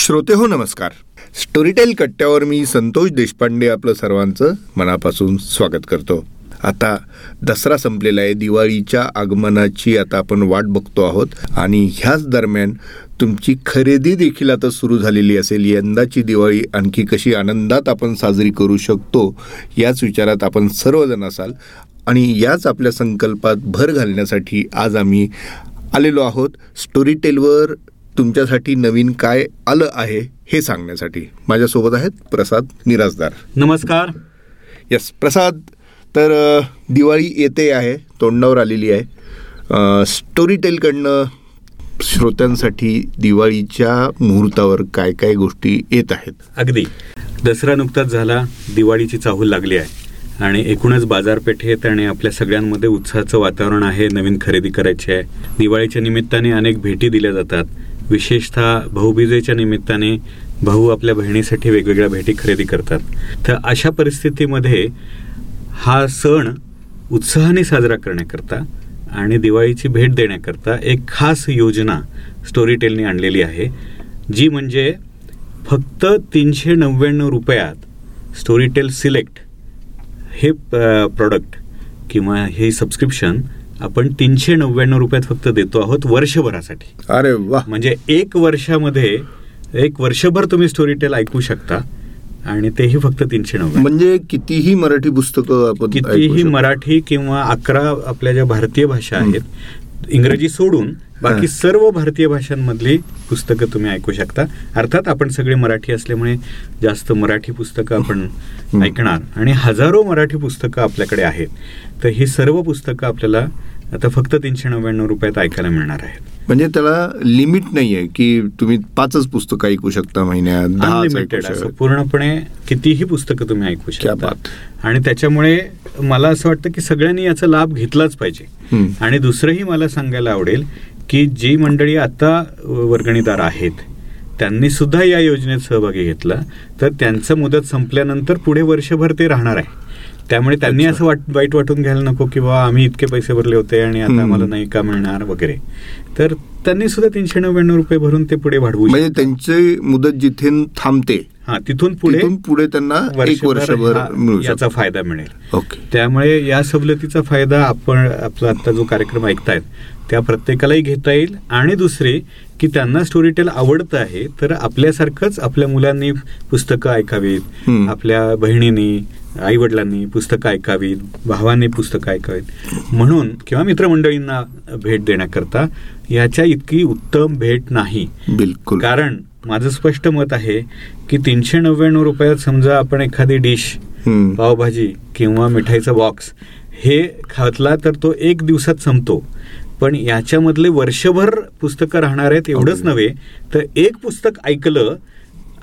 श्रोते हो नमस्कार. स्टोरीटेल कट्ट्यावर मी संतोष देशपांडे आपलं सर्वांचं मनापासून स्वागत करतो. आता दसरा संपलेला आहे, दिवाळीच्या आगमनाची आता आपण वाट बघतो आहोत आणि ह्याच दरम्यान तुमची खरेदी देखील आता सुरू झालेली असेल. यंदाची दिवाळी आणखी कशी आनंदात आपण साजरी करू शकतो याच विचारात आपण सर्वजण असाल आणि याच आपल्या संकल्पात भर घालण्यासाठी आज आम्ही आलेलो आहोत स्टोरीटेलवर तुमच्यासाठी नवीन काय आलं आहे हे सांगण्यासाठी. माझ्यासोबत आहेत प्रसाद निराजदार. नमस्कार. यस प्रसाद, तर दिवाळी येते आहे, तोंडावर आलेली आहे. स्टोरीटेलकडनं श्रोत्यांसाठी दिवाळीच्या मुहूर्तावर काय काय गोष्टी येत आहेत? अगदी दसरा नुकताच झाला, दिवाळीची चाहूल लागली आहे आणि एकूणच बाजारपेठेत आणि आपल्या सगळ्यांमध्ये उत्साहाचं वातावरण आहे. नवीन खरेदी करायची आहे, दिवाळीच्या निमित्ताने अनेक भेटी दिल्या जातात. विशेषतः भाऊबीजेच्या निमित्ताने भाऊ आपल्या बहिणीसाठी वेगवेगळ्या भेटी खरेदी करतात. तर अशा परिस्थितीमध्ये हा सण उत्साहाने साजरा करण्याकरता आणि दिवाळीची भेट देण्याकरता एक खास योजना स्टोरीटेलने आणलेली आहे, जी म्हणजे फक्त 399 रुपयात स्टोरीटेल सिलेक्ट हे प्रॉडक्ट किंवा हे सबस्क्रिप्शन आपण 399 रुपयात फक्त देतो आहोत वर्षभरासाठी. अरे वा, म्हणजे एक वर्षामध्ये एक वर्षभर तुम्ही स्टोरीटेल ऐकू शकता आणि तेही फक्त 390. म्हणजे कितीही मराठी पुस्तकं आपण, कितीही मराठी किंवा 11 आपल्या ज्या भारतीय भाषा आहेत इंग्रजी सोडून बाकी सर्व भारतीय भाषांमधली पुस्तकं तुम्ही ऐकू शकता. अर्थात आपण सगळे मराठी असल्यामुळे जास्त मराठी पुस्तकं आपण ऐकणार आणि हजारो मराठी पुस्तकं आपल्याकडे आहेत. तर ही सर्व पुस्तकं आपल्याला आता फक्त 399 रुपयात ऐकायला मिळणार आहेत. म्हणजे त्याला लिमिट नाही आहे की तुम्ही 5च पुस्तकं ऐकू शकता महिन्यात, 10 लिमिटेड असं पूर्णपणे कितीही पुस्तकं तुम्ही ऐकू शकता. आणि त्याच्यामुळे मला असं वाटतं की सगळ्यांनी याचा लाभ घेतलाच पाहिजे. आणि दुसरंही मला सांगायला आवडेल की जी मंडळी आता वर्गणीदार आहेत त्यांनी सुद्धा या योजनेत सहभागी घेतला तर त्यांचं मुदत संपल्यानंतर पुढे वर्षभर ते राहणार आहे. त्यामुळे त्यांनी असं वाईट वाटून घ्यायला नको की बाबा आम्ही इतके पैसे भरले होते आणि आता आम्हाला नाही का मिळणार वगैरे. तर त्यांनी सुद्धा 399 रुपये भरून ते पुढे वाढवू, म्हणजे त्यांची मुदत जिथे थांबते तिथून पुढे त्यांना वर्षभर याचा फायदा मिळेल. त्यामुळे या सवलतीचा फायदा आपण आपला आता जो कार्यक्रम ऐकतायत त्या प्रत्येकालाही घेता येईल. आणि दुसरे की त्यांना स्टोरीटेल आवडतं आहे तर आपल्यासारखंच आपल्या मुलांनी पुस्तकं ऐकावीत, आपल्या बहिणींनी आईवडिलांनी पुस्तकं ऐकावीत, भावांनी पुस्तकं ऐकावीत म्हणून किंवा मित्रमंडळींना भेट देण्याकरता याच्या इतकी उत्तम भेट नाही. बिलकुल. कारण माझं स्पष्ट मत आहे की 399 रुपयात समजा आपण एखादी डिश, पावभाजी किंवा मिठाईचा बॉक्स हे खातला तर तो एक दिवसात संपतो. पण याच्यामधले वर्षभर पुस्तकं राहणार आहेत. एवढंच नव्हे तर एक पुस्तक ऐकलं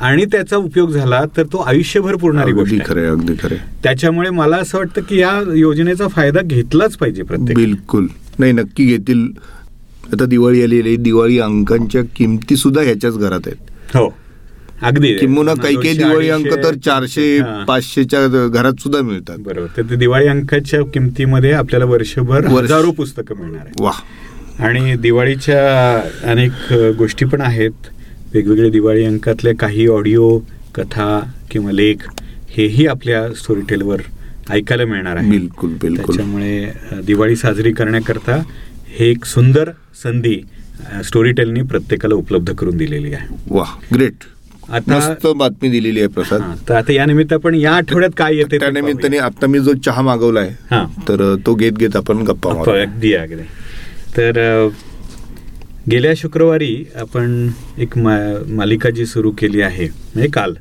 आणि त्याचा उपयोग झाला तर तो आयुष्यभर पुरणारी गोष्ट आहे. अगदी खरे. त्याच्यामुळे मला असं वाटतं की या योजनेचा फायदा घेतलाच पाहिजे प्रत्येक. बिलकुल. नाही, नक्की घेतील. आता दिवाळी आलेली, दिवाळी अंकांच्या किमती सुद्धा ह्याच्याच घरात आहेत. हो अगदी. किंबहुना काही काही दिवाळी अंक तर 400-500च्या घरात सुद्धा मिळतात. बरोबर. तर दिवाळी अंकाच्या किमतीमध्ये आपल्याला वर्षभर हजारो पुस्तकं मिळणार आहेत. वा. आणि दिवाळीच्या अनेक गोष्टी पण आहेत. वेगवेगळे दिवाळी अंकातले काही ऑडिओ, कथा किंवा लेख हेही आपल्या स्टोरीटेलवर ऐकायला मिळणार आहे. बिलकुल बिलकुल. त्याच्यामुळे दिवाळी साजरी करण्याकरता हे एक सुंदर संधी स्टोरीटेलनी प्रत्येकाला उपलब्ध करून दिलेली आहे. वा ग्रेट. आता बातमी दिलेली आहे प्रसाद. तर आता या निमित्त आपण या आठवड्यात काय येते त्या निमित्ताने आता मी जो चहा मागवलाय तर तो घेत घेत आपण गप्पा मारूया. अगदी अगदी. तर गेल्या शुक्रवारी आपण एक मालिका जी सुरू केली आहे, म्हणजे काल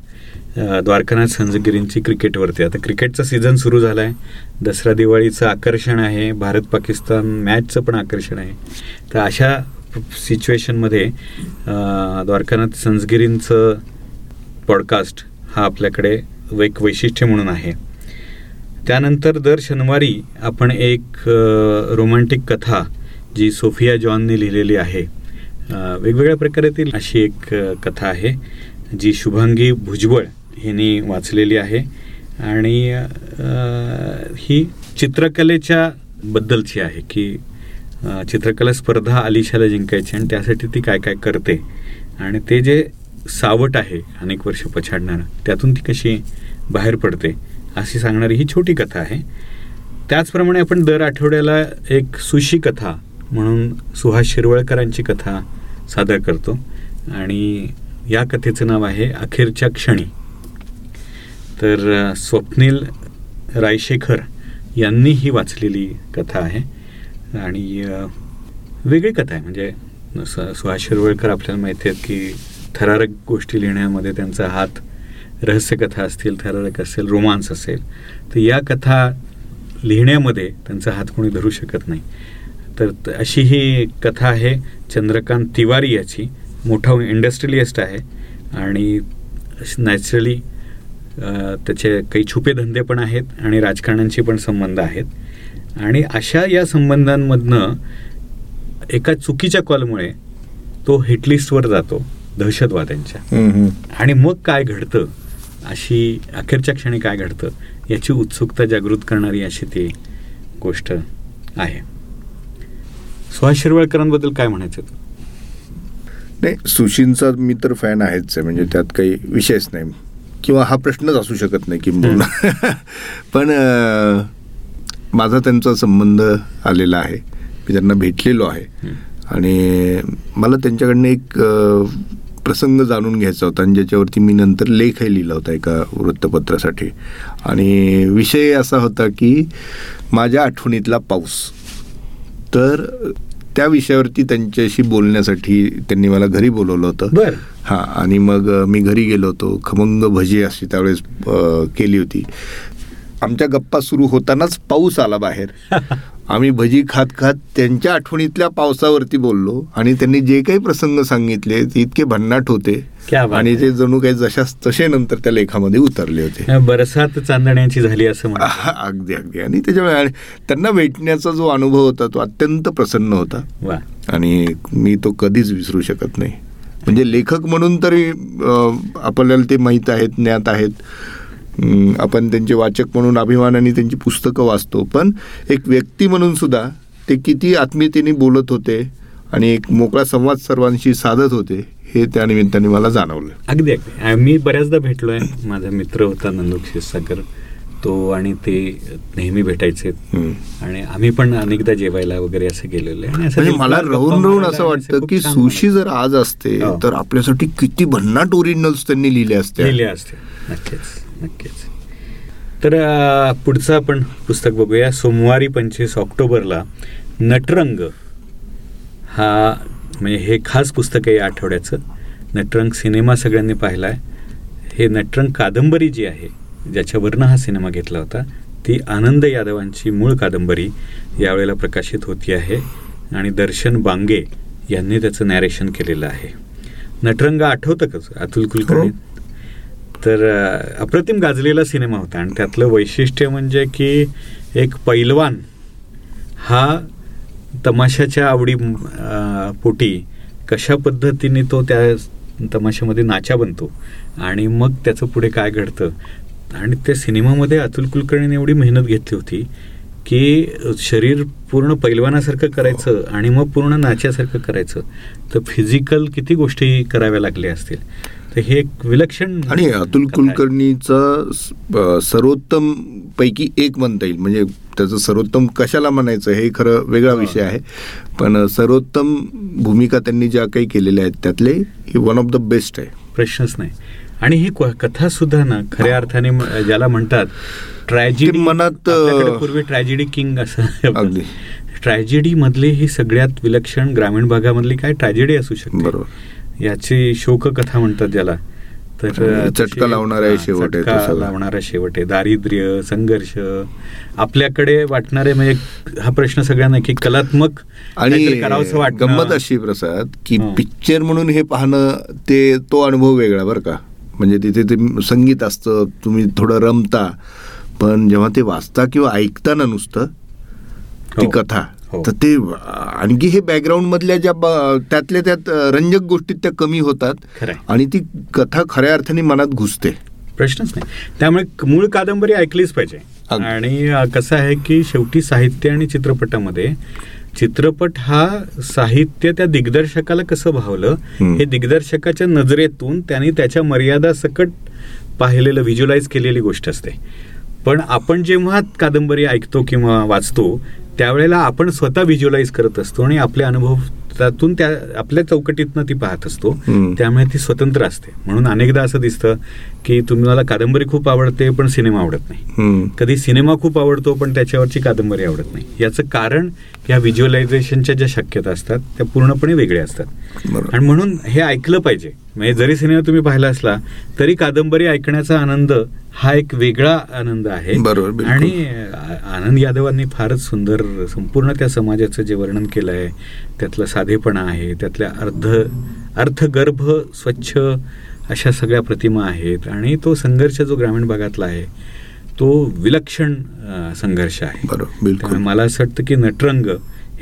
द्वारकानाथ संजगिरींची क्रिकेटवरती. आता क्रिकेटचा सीझन सुरू झाला आहे, दसरा दिवाळीचं आकर्षण आहे, भारत पाकिस्तान मॅचचं पण आकर्षण आहे. तर अशा सिच्युएशनमध्ये द्वारकानाथ संजगिरींचं पॉडकास्ट हा आपल्याकडे एक वैशिष्ट्य म्हणून आहे. त्यानंतर दर शनिवारी आपण एक रोमॅन्टिक कथा जी सोफिया जॉनने लिहिलेली आहे, वेगवेगळ्या प्रकारातील अशी एक कथा आहे जी शुभांगी भुजबळ हिने वाचलेली आहे आणि ही चित्रकलेच्या बद्दलची आहे की चित्रकला स्पर्धा अलिशाला जिंकायची आणि त्यासाठी ती काय काय करते आणि ते जे सावट आहे अनेक वर्ष पछाडणारा, त्यातून ती कशी बाहेर पडते अशी सांगणारी ही छोटी कथा आहे. त्याचप्रमाणे आपण दर आठवड्याला एक सुशी कथा म्हणून सुहास शिरवळकरांची कथा सादर करतो आणि या कथेचं नाव आहे अखेरच्या क्षणी. तर स्वप्नील रायशेखर यांनी ही वाचलेली कथा आहे आणि वेगळी कथा आहे. म्हणजे सुहास शिरवळकर आपल्याला माहिती आहेत की थरारक गोष्टी लिहिण्यामध्ये त्यांचा हात, रहस्यकथा असतील, थरारक असेल, रोमांस असेल, तर या कथा लिहिण्यामध्ये त्यांचा हात कोणी धरू शकत नाही. तर अशी ही कथा आहे चंद्रकांत तिवारी याची. मोठा इंडस्ट्रियलिस्ट आहे आणि नॅचरली त्याचे काही छुपे धंदे पण आहेत आणि राजकारण्यांशी पण संबंध आहेत. आणि अशा या संबंधांमधनं एका चुकीच्या कॉलमुळे तो हिटलिस्टवर जातो दहशतवाद्यांच्या, आणि मग काय घडतं, अशी अखेरच्या क्षणी काय घडतं याची उत्सुकता जागृत करणारी अशी ती गोष्ट आहे. सुहास शिरवळकरांबद्दल काय म्हणायचं? नाही, सुशींचा मी तर फॅन आहेच, म्हणजे त्यात काही विशेष नाही किंवा हा प्रश्नच असू शकत नाही किंवा पण माझा त्यांचा संबंध आलेला आहे, मी त्यांना भेटलेलो आहे आणि मला त्यांच्याकडनं एक प्रसंग जाणून घ्यायचा होता आणि ज्याच्यावरती मी नंतर लेखही लिहिला होता एका वृत्तपत्रासाठी. आणि विषय असा होता की माझ्या आठवणीतला पाऊस. तर त्या विषयावरती त्यांच्याशी बोलण्यासाठी त्यांनी मला घरी बोलवलं होतं. हां, आणि मग मी घरी गेलो होतो. खमंग भजी अशी त्यावेळेस केली होती. आमच्या गप्पा सुरू होतानाच पाऊस आला बाहेर. आम्ही भजी खात खात त्यांच्या आठवणीतल्या पावसावरती बोललो आणि त्यांनी जे काही प्रसंग सांगितले ते इतके भन्नाट होते आणि ते जणू काही जशाच तसे नंतर त्या लेखामध्ये उतरले होते. बरसात चांदण्याची झाली असं म्हणा. अगदी अगदी. आणि त्याच्यामुळे त्यांना भेटण्याचा जो अनुभव होता तो अत्यंत प्रसन्न होता आणि मी तो कधीच विसरू शकत नाही. म्हणजे लेखक म्हणून तरी आपल्याला ते माहीत आहेत, ज्ञात आहेत, आपण त्यांचे वाचक म्हणून अभिमानाने त्यांची पुस्तकं वाचतो, पण एक व्यक्ती म्हणून सुद्धा ते किती आत्मीयतेने बोलत होते आणि एक मोकळा संवाद सर्वांशी साधत होते हे त्यानिमित्ताने मला जाणवलं. अगदी अगदी. मी बऱ्याचदा भेटलो आहे. माझा मित्र होता नंदकुमार सागर, तो आणि ते नेहमी भेटायचे आणि आम्ही पण अनेकदा जेवायला वगैरे असं गेलेलं आहे. म्हणजे मला राहून राहून असं वाटतं की सुशी जर आज असते तर आपल्यासाठी किती भन्नाट ओरिजिनल्स त्यांनी लिहिले असते. नक्कीच नक्कीच. तर पुढचं आपण पुस्तक बघूया. सोमवारी 25 ऑक्टोबरला नटरंग हा, म्हणजे हे खास पुस्तक आहे या आठवड्याचं. नटरंग सिनेमा सगळ्यांनी पाहिला आहे. हे नटरंग कादंबरी जी आहे ज्याच्यावरनं हा सिनेमा घेतला होता ती आनंद यादवांची मूळ कादंबरी यावेळेला प्रकाशित होती आहे आणि दर्शन बांगे यांनी त्याचं नॅरेशन केलेलं आहे. नटरंग आठवतं का अतुल कुलकर्णी? तर अप्रतिम गाजलेला सिनेमा होता आणि त्यातलं वैशिष्ट्य म्हणजे की एक पैलवान हा तमाशाच्या आवडी पोटी कशा पद्धतीने तो त्या तमाशामध्ये नाचा बनतो आणि मग त्याचं पुढे काय घडतं. आणि त्या सिनेमामध्ये अतुल कुलकर्णीने एवढी मेहनत घेतली होती की शरीर पूर्ण पैलवानासारखं करायचं आणि मग पूर्ण नाच्यासारखं करायचं, तर फिजिकल किती गोष्टी कराव्या लागल्या असतील, तर हे एक विलक्षण. आणि अतुल कुलकर्णीचा सर्वोत्तम पैकी एक म्हणता येईल. म्हणजे त्याचं सर्वोत्तम कशाला म्हणायचं हे खरं वेगळा विषय आहे, पण सर्वोत्तम भूमिका त्यांनी ज्या काही केलेल्या आहेत त्यातले ही वन ऑफ द बेस्ट आहे, प्रश्नच नाही. आणि ही कथा सुद्धा ना खऱ्या अर्थाने ज्याला म्हणतात ट्रॅजेडी, मनात पूर्वी ट्रॅजेडी किंग असं, ट्रॅजेडी मधली ही सगळ्यात विलक्षण ग्रामीण भागामधली काय ट्रॅजेडी असू शकते, बरोबर, याची शोककथा म्हणतात ज्याला. तर चटका लावणारा शेवट आहे, दारिद्र्य, संघर्ष, आपल्याकडे वाटणारे, म्हणजे हा प्रश्न सगळ्यांना की कलात्मक आणि करावंसं वाटतं. गंमत अशी प्रसाद की पिक्चर म्हणून हे पाहणं ते तो अनुभव वेगळा बरं का. म्हणजे तिथे ते संगीत असतं, तुम्ही थोडं रमता, पण जेव्हा ते वाचता किंवा ऐकता ना नुसतं ती कथा, तर ते आणखी हे बॅकग्राऊंड मधल्या ज्या त्यातल्या त्यात रंजक गोष्टीत त्या कमी होतात आणि ती कथा खऱ्या अर्थाने मनात घुसते, प्रश्नच नाही. त्यामुळे मूळ कादंबरी ऐकलीच पाहिजे. आणि कसं आहे की शेवटी साहित्य आणि चित्रपटामध्ये चित्रपट हा साहित्य त्या दिग्दर्शकाला कसं भावलं हे दिग्दर्शकाच्या नजरेतून त्यांनी त्याच्या मर्यादा सकट पाहिलेलं व्हिज्युअलाइज केलेली गोष्ट असते. पण आपण जेव्हा कादंबरी ऐकतो किंवा वाचतो त्यावेळेला आपण स्वतः व्हिज्युअलाइज करत असतो आणि आपले अनुभव त्यातून त्या आपल्या चौकटीतनं ती पाहत असतो, त्यामुळे ती स्वतंत्र असते. म्हणून अनेकदा असं दिसतं की तुम्हाला कादंबरी खूप आवडते पण सिनेमा आवडत नाही, कधी सिनेमा खूप आवडतो पण त्याच्यावरची कादंबरी आवडत नाही. याचं कारण या व्हिज्युअलायझेशनच्या ज्या शक्यता असतात त्या पूर्णपणे वेगळ्या असतात. आणि म्हणून हे ऐकलं पाहिजे. म्हणजे जरी सिनेमा तुम्ही पाहिला असला तरी कादंबरी ऐकण्याचा आनंद हा एक वेगळा आनंद आहे. आणि आनंद यादवांनी फारच सुंदर संपूर्ण त्या समाजाचं जे वर्णन केलं आहे, त्यातला साधेपणा आहे, त्यातल्या अर्थगर्भ स्वच्छ अशा सगळ्या प्रतिमा आहेत आणि तो संघर्ष जो ग्रामीण भागातला आहे तो विलक्षण संघर्ष आहे. त्यामुळे मला असं वाटतं की नटरंग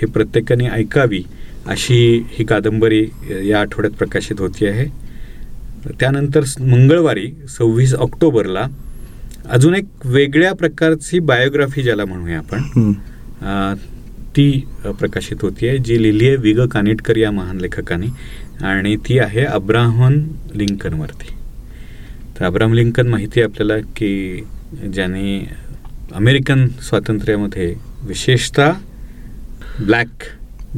हे प्रत्येकाने ऐकावी अशी ही कादंबरी या आठवड्यात प्रकाशित होती आहे. त्यानंतर मंगळवारी 26 ऑक्टोबरला अजून एक वेगळ्या प्रकारची बायोग्राफी ज्याला म्हणूया आपण ती प्रकाशित होती आहे, जी लिहिली आहे विग कानिटकर या महान लेखकाने आणि ती आहे अब्राहम लिंकनवरती. तर अब्राहम लिंकन माहिती आहे आपल्याला की ज्याने अमेरिकन स्वातंत्र्यामध्ये विशेषतः ब्लॅक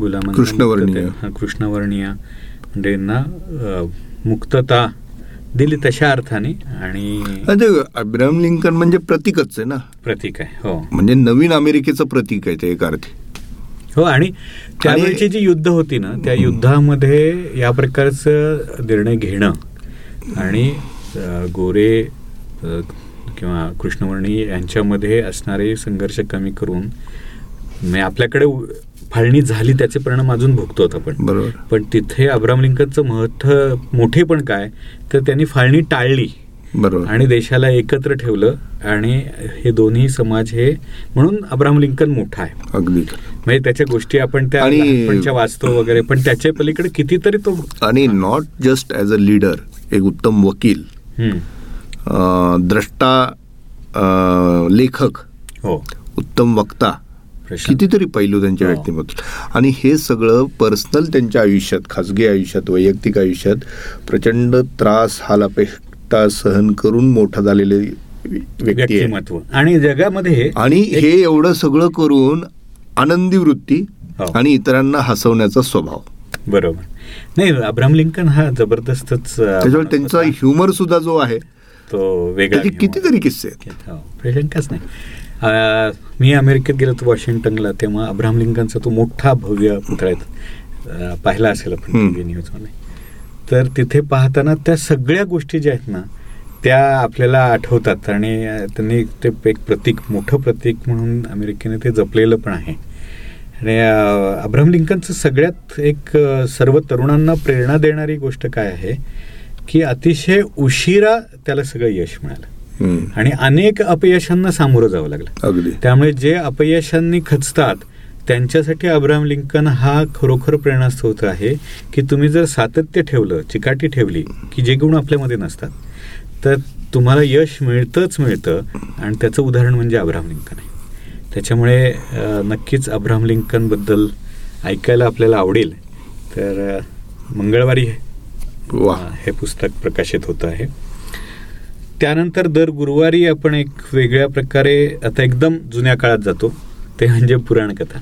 गुलाम कृष्णवर्णीय मुंडेंना मुक्तता दिली तशा अर्थाने. आणि अब्राहम लिंकन म्हणजे प्रतीकच आहे ना, प्रतीक आहे हो, म्हणजे नवीन अमेरिकेचं प्रतीक आहे ते एक अर्थी हो. आणि त्यावेळची जी युद्ध होती ना त्या युद्धामध्ये या प्रकारचं निर्णय घेणं आणि गोरे किंवा कृष्णवर्णी यांच्यामध्ये असणारे संघर्ष कमी करून आपल्याकडे फाळणी झाली त्याचे परिणाम अजून भोगतो आपण. पण तिथे अब्राहम लिंकनचं महत्त्व मोठे पण काय तर त्यांनी फाळणी टाळली आणि देशाला एकत्र ठेवलं आणि हे दोन्ही समाज हे म्हणून अब्राहम लिंकन मोठा आहे. अगदी म्हणजे त्याच्या गोष्टी आपण त्या वाचतो वगैरे पण त्याच्या पलीकडे कितीतरी तो. आणि not just as a leader, एक उत्तम वकील, द्रष्टा, लेखक हो, उत्तम वक्ता, कितीतरी पैलू त्यांच्या व्यक्तिमत्वात. आणि हे सगळं पर्सनल त्यांच्या आयुष्यात, खाजगी आयुष्यात, वैयक्तिक आयुष्यात प्रचंड त्रास हालापेष्टा सहन करून मोठा झालेले व्यक्तिमत्व आणि जगामध्ये आणि हे एवढं सगळं करून आनंदी वृत्ती आणि इतरांना हसवण्याचा स्वभाव. बरोबर नाही, अब्राहम लिंकन हा जबरदस्तच. त्याच्यामुळे त्यांचा ह्युमर सुद्धा जो आहे तो वेगळा, कितीतरी किस्से आहेत. मी अमेरिकेत गेलो होतो वॉशिंग्टनला तेव्हा अब्राहम लिंकनचा तो मोठा भव्य पुतळा पाहिला असेल आपण न्यूजमध्ये, तर तिथे पाहताना त्या सगळ्या गोष्टी ज्या आहेत ना त्या आपल्याला आठवतात आणि त्यांनी ते एक प्रतीक, मोठं प्रतीक म्हणून अमेरिकेने ते जपलेलं पण आहे. आणि अब्राहम लिंकनचं सगळ्यात एक सर्व तरुणांना प्रेरणा देणारी गोष्ट काय आहे की अतिशय उशिरा त्याला सगळं यश मिळालं आणि अनेक अपयशांना सामोरं जावं लागलं. त्यामुळे जे अपयशांनी खचतात त्यांच्यासाठी अब्राहम लिंकन हा खरोखर प्रेरणास्त्रोत आहे की तुम्ही जर सातत्य ठेवलं, चिकाटी ठेवली की जे गुण आपल्यामध्ये नसतात तर तुम्हाला यश मिळतंच मिळतं. आणि त्याचं उदाहरण म्हणजे अब्राहम लिंकन आहे. त्याच्यामुळे नक्कीच अब्राहम लिंकनबद्दल ऐकायला आपल्याला आवडेल. तर मंगळवारी हे पुस्तक प्रकाशित होतं आहे. त्यानंतर दर गुरुवारी आपण एक वेगळ्या प्रकारे आता एकदम जुन्या काळात जातो, ते म्हणजे पुराणकथा.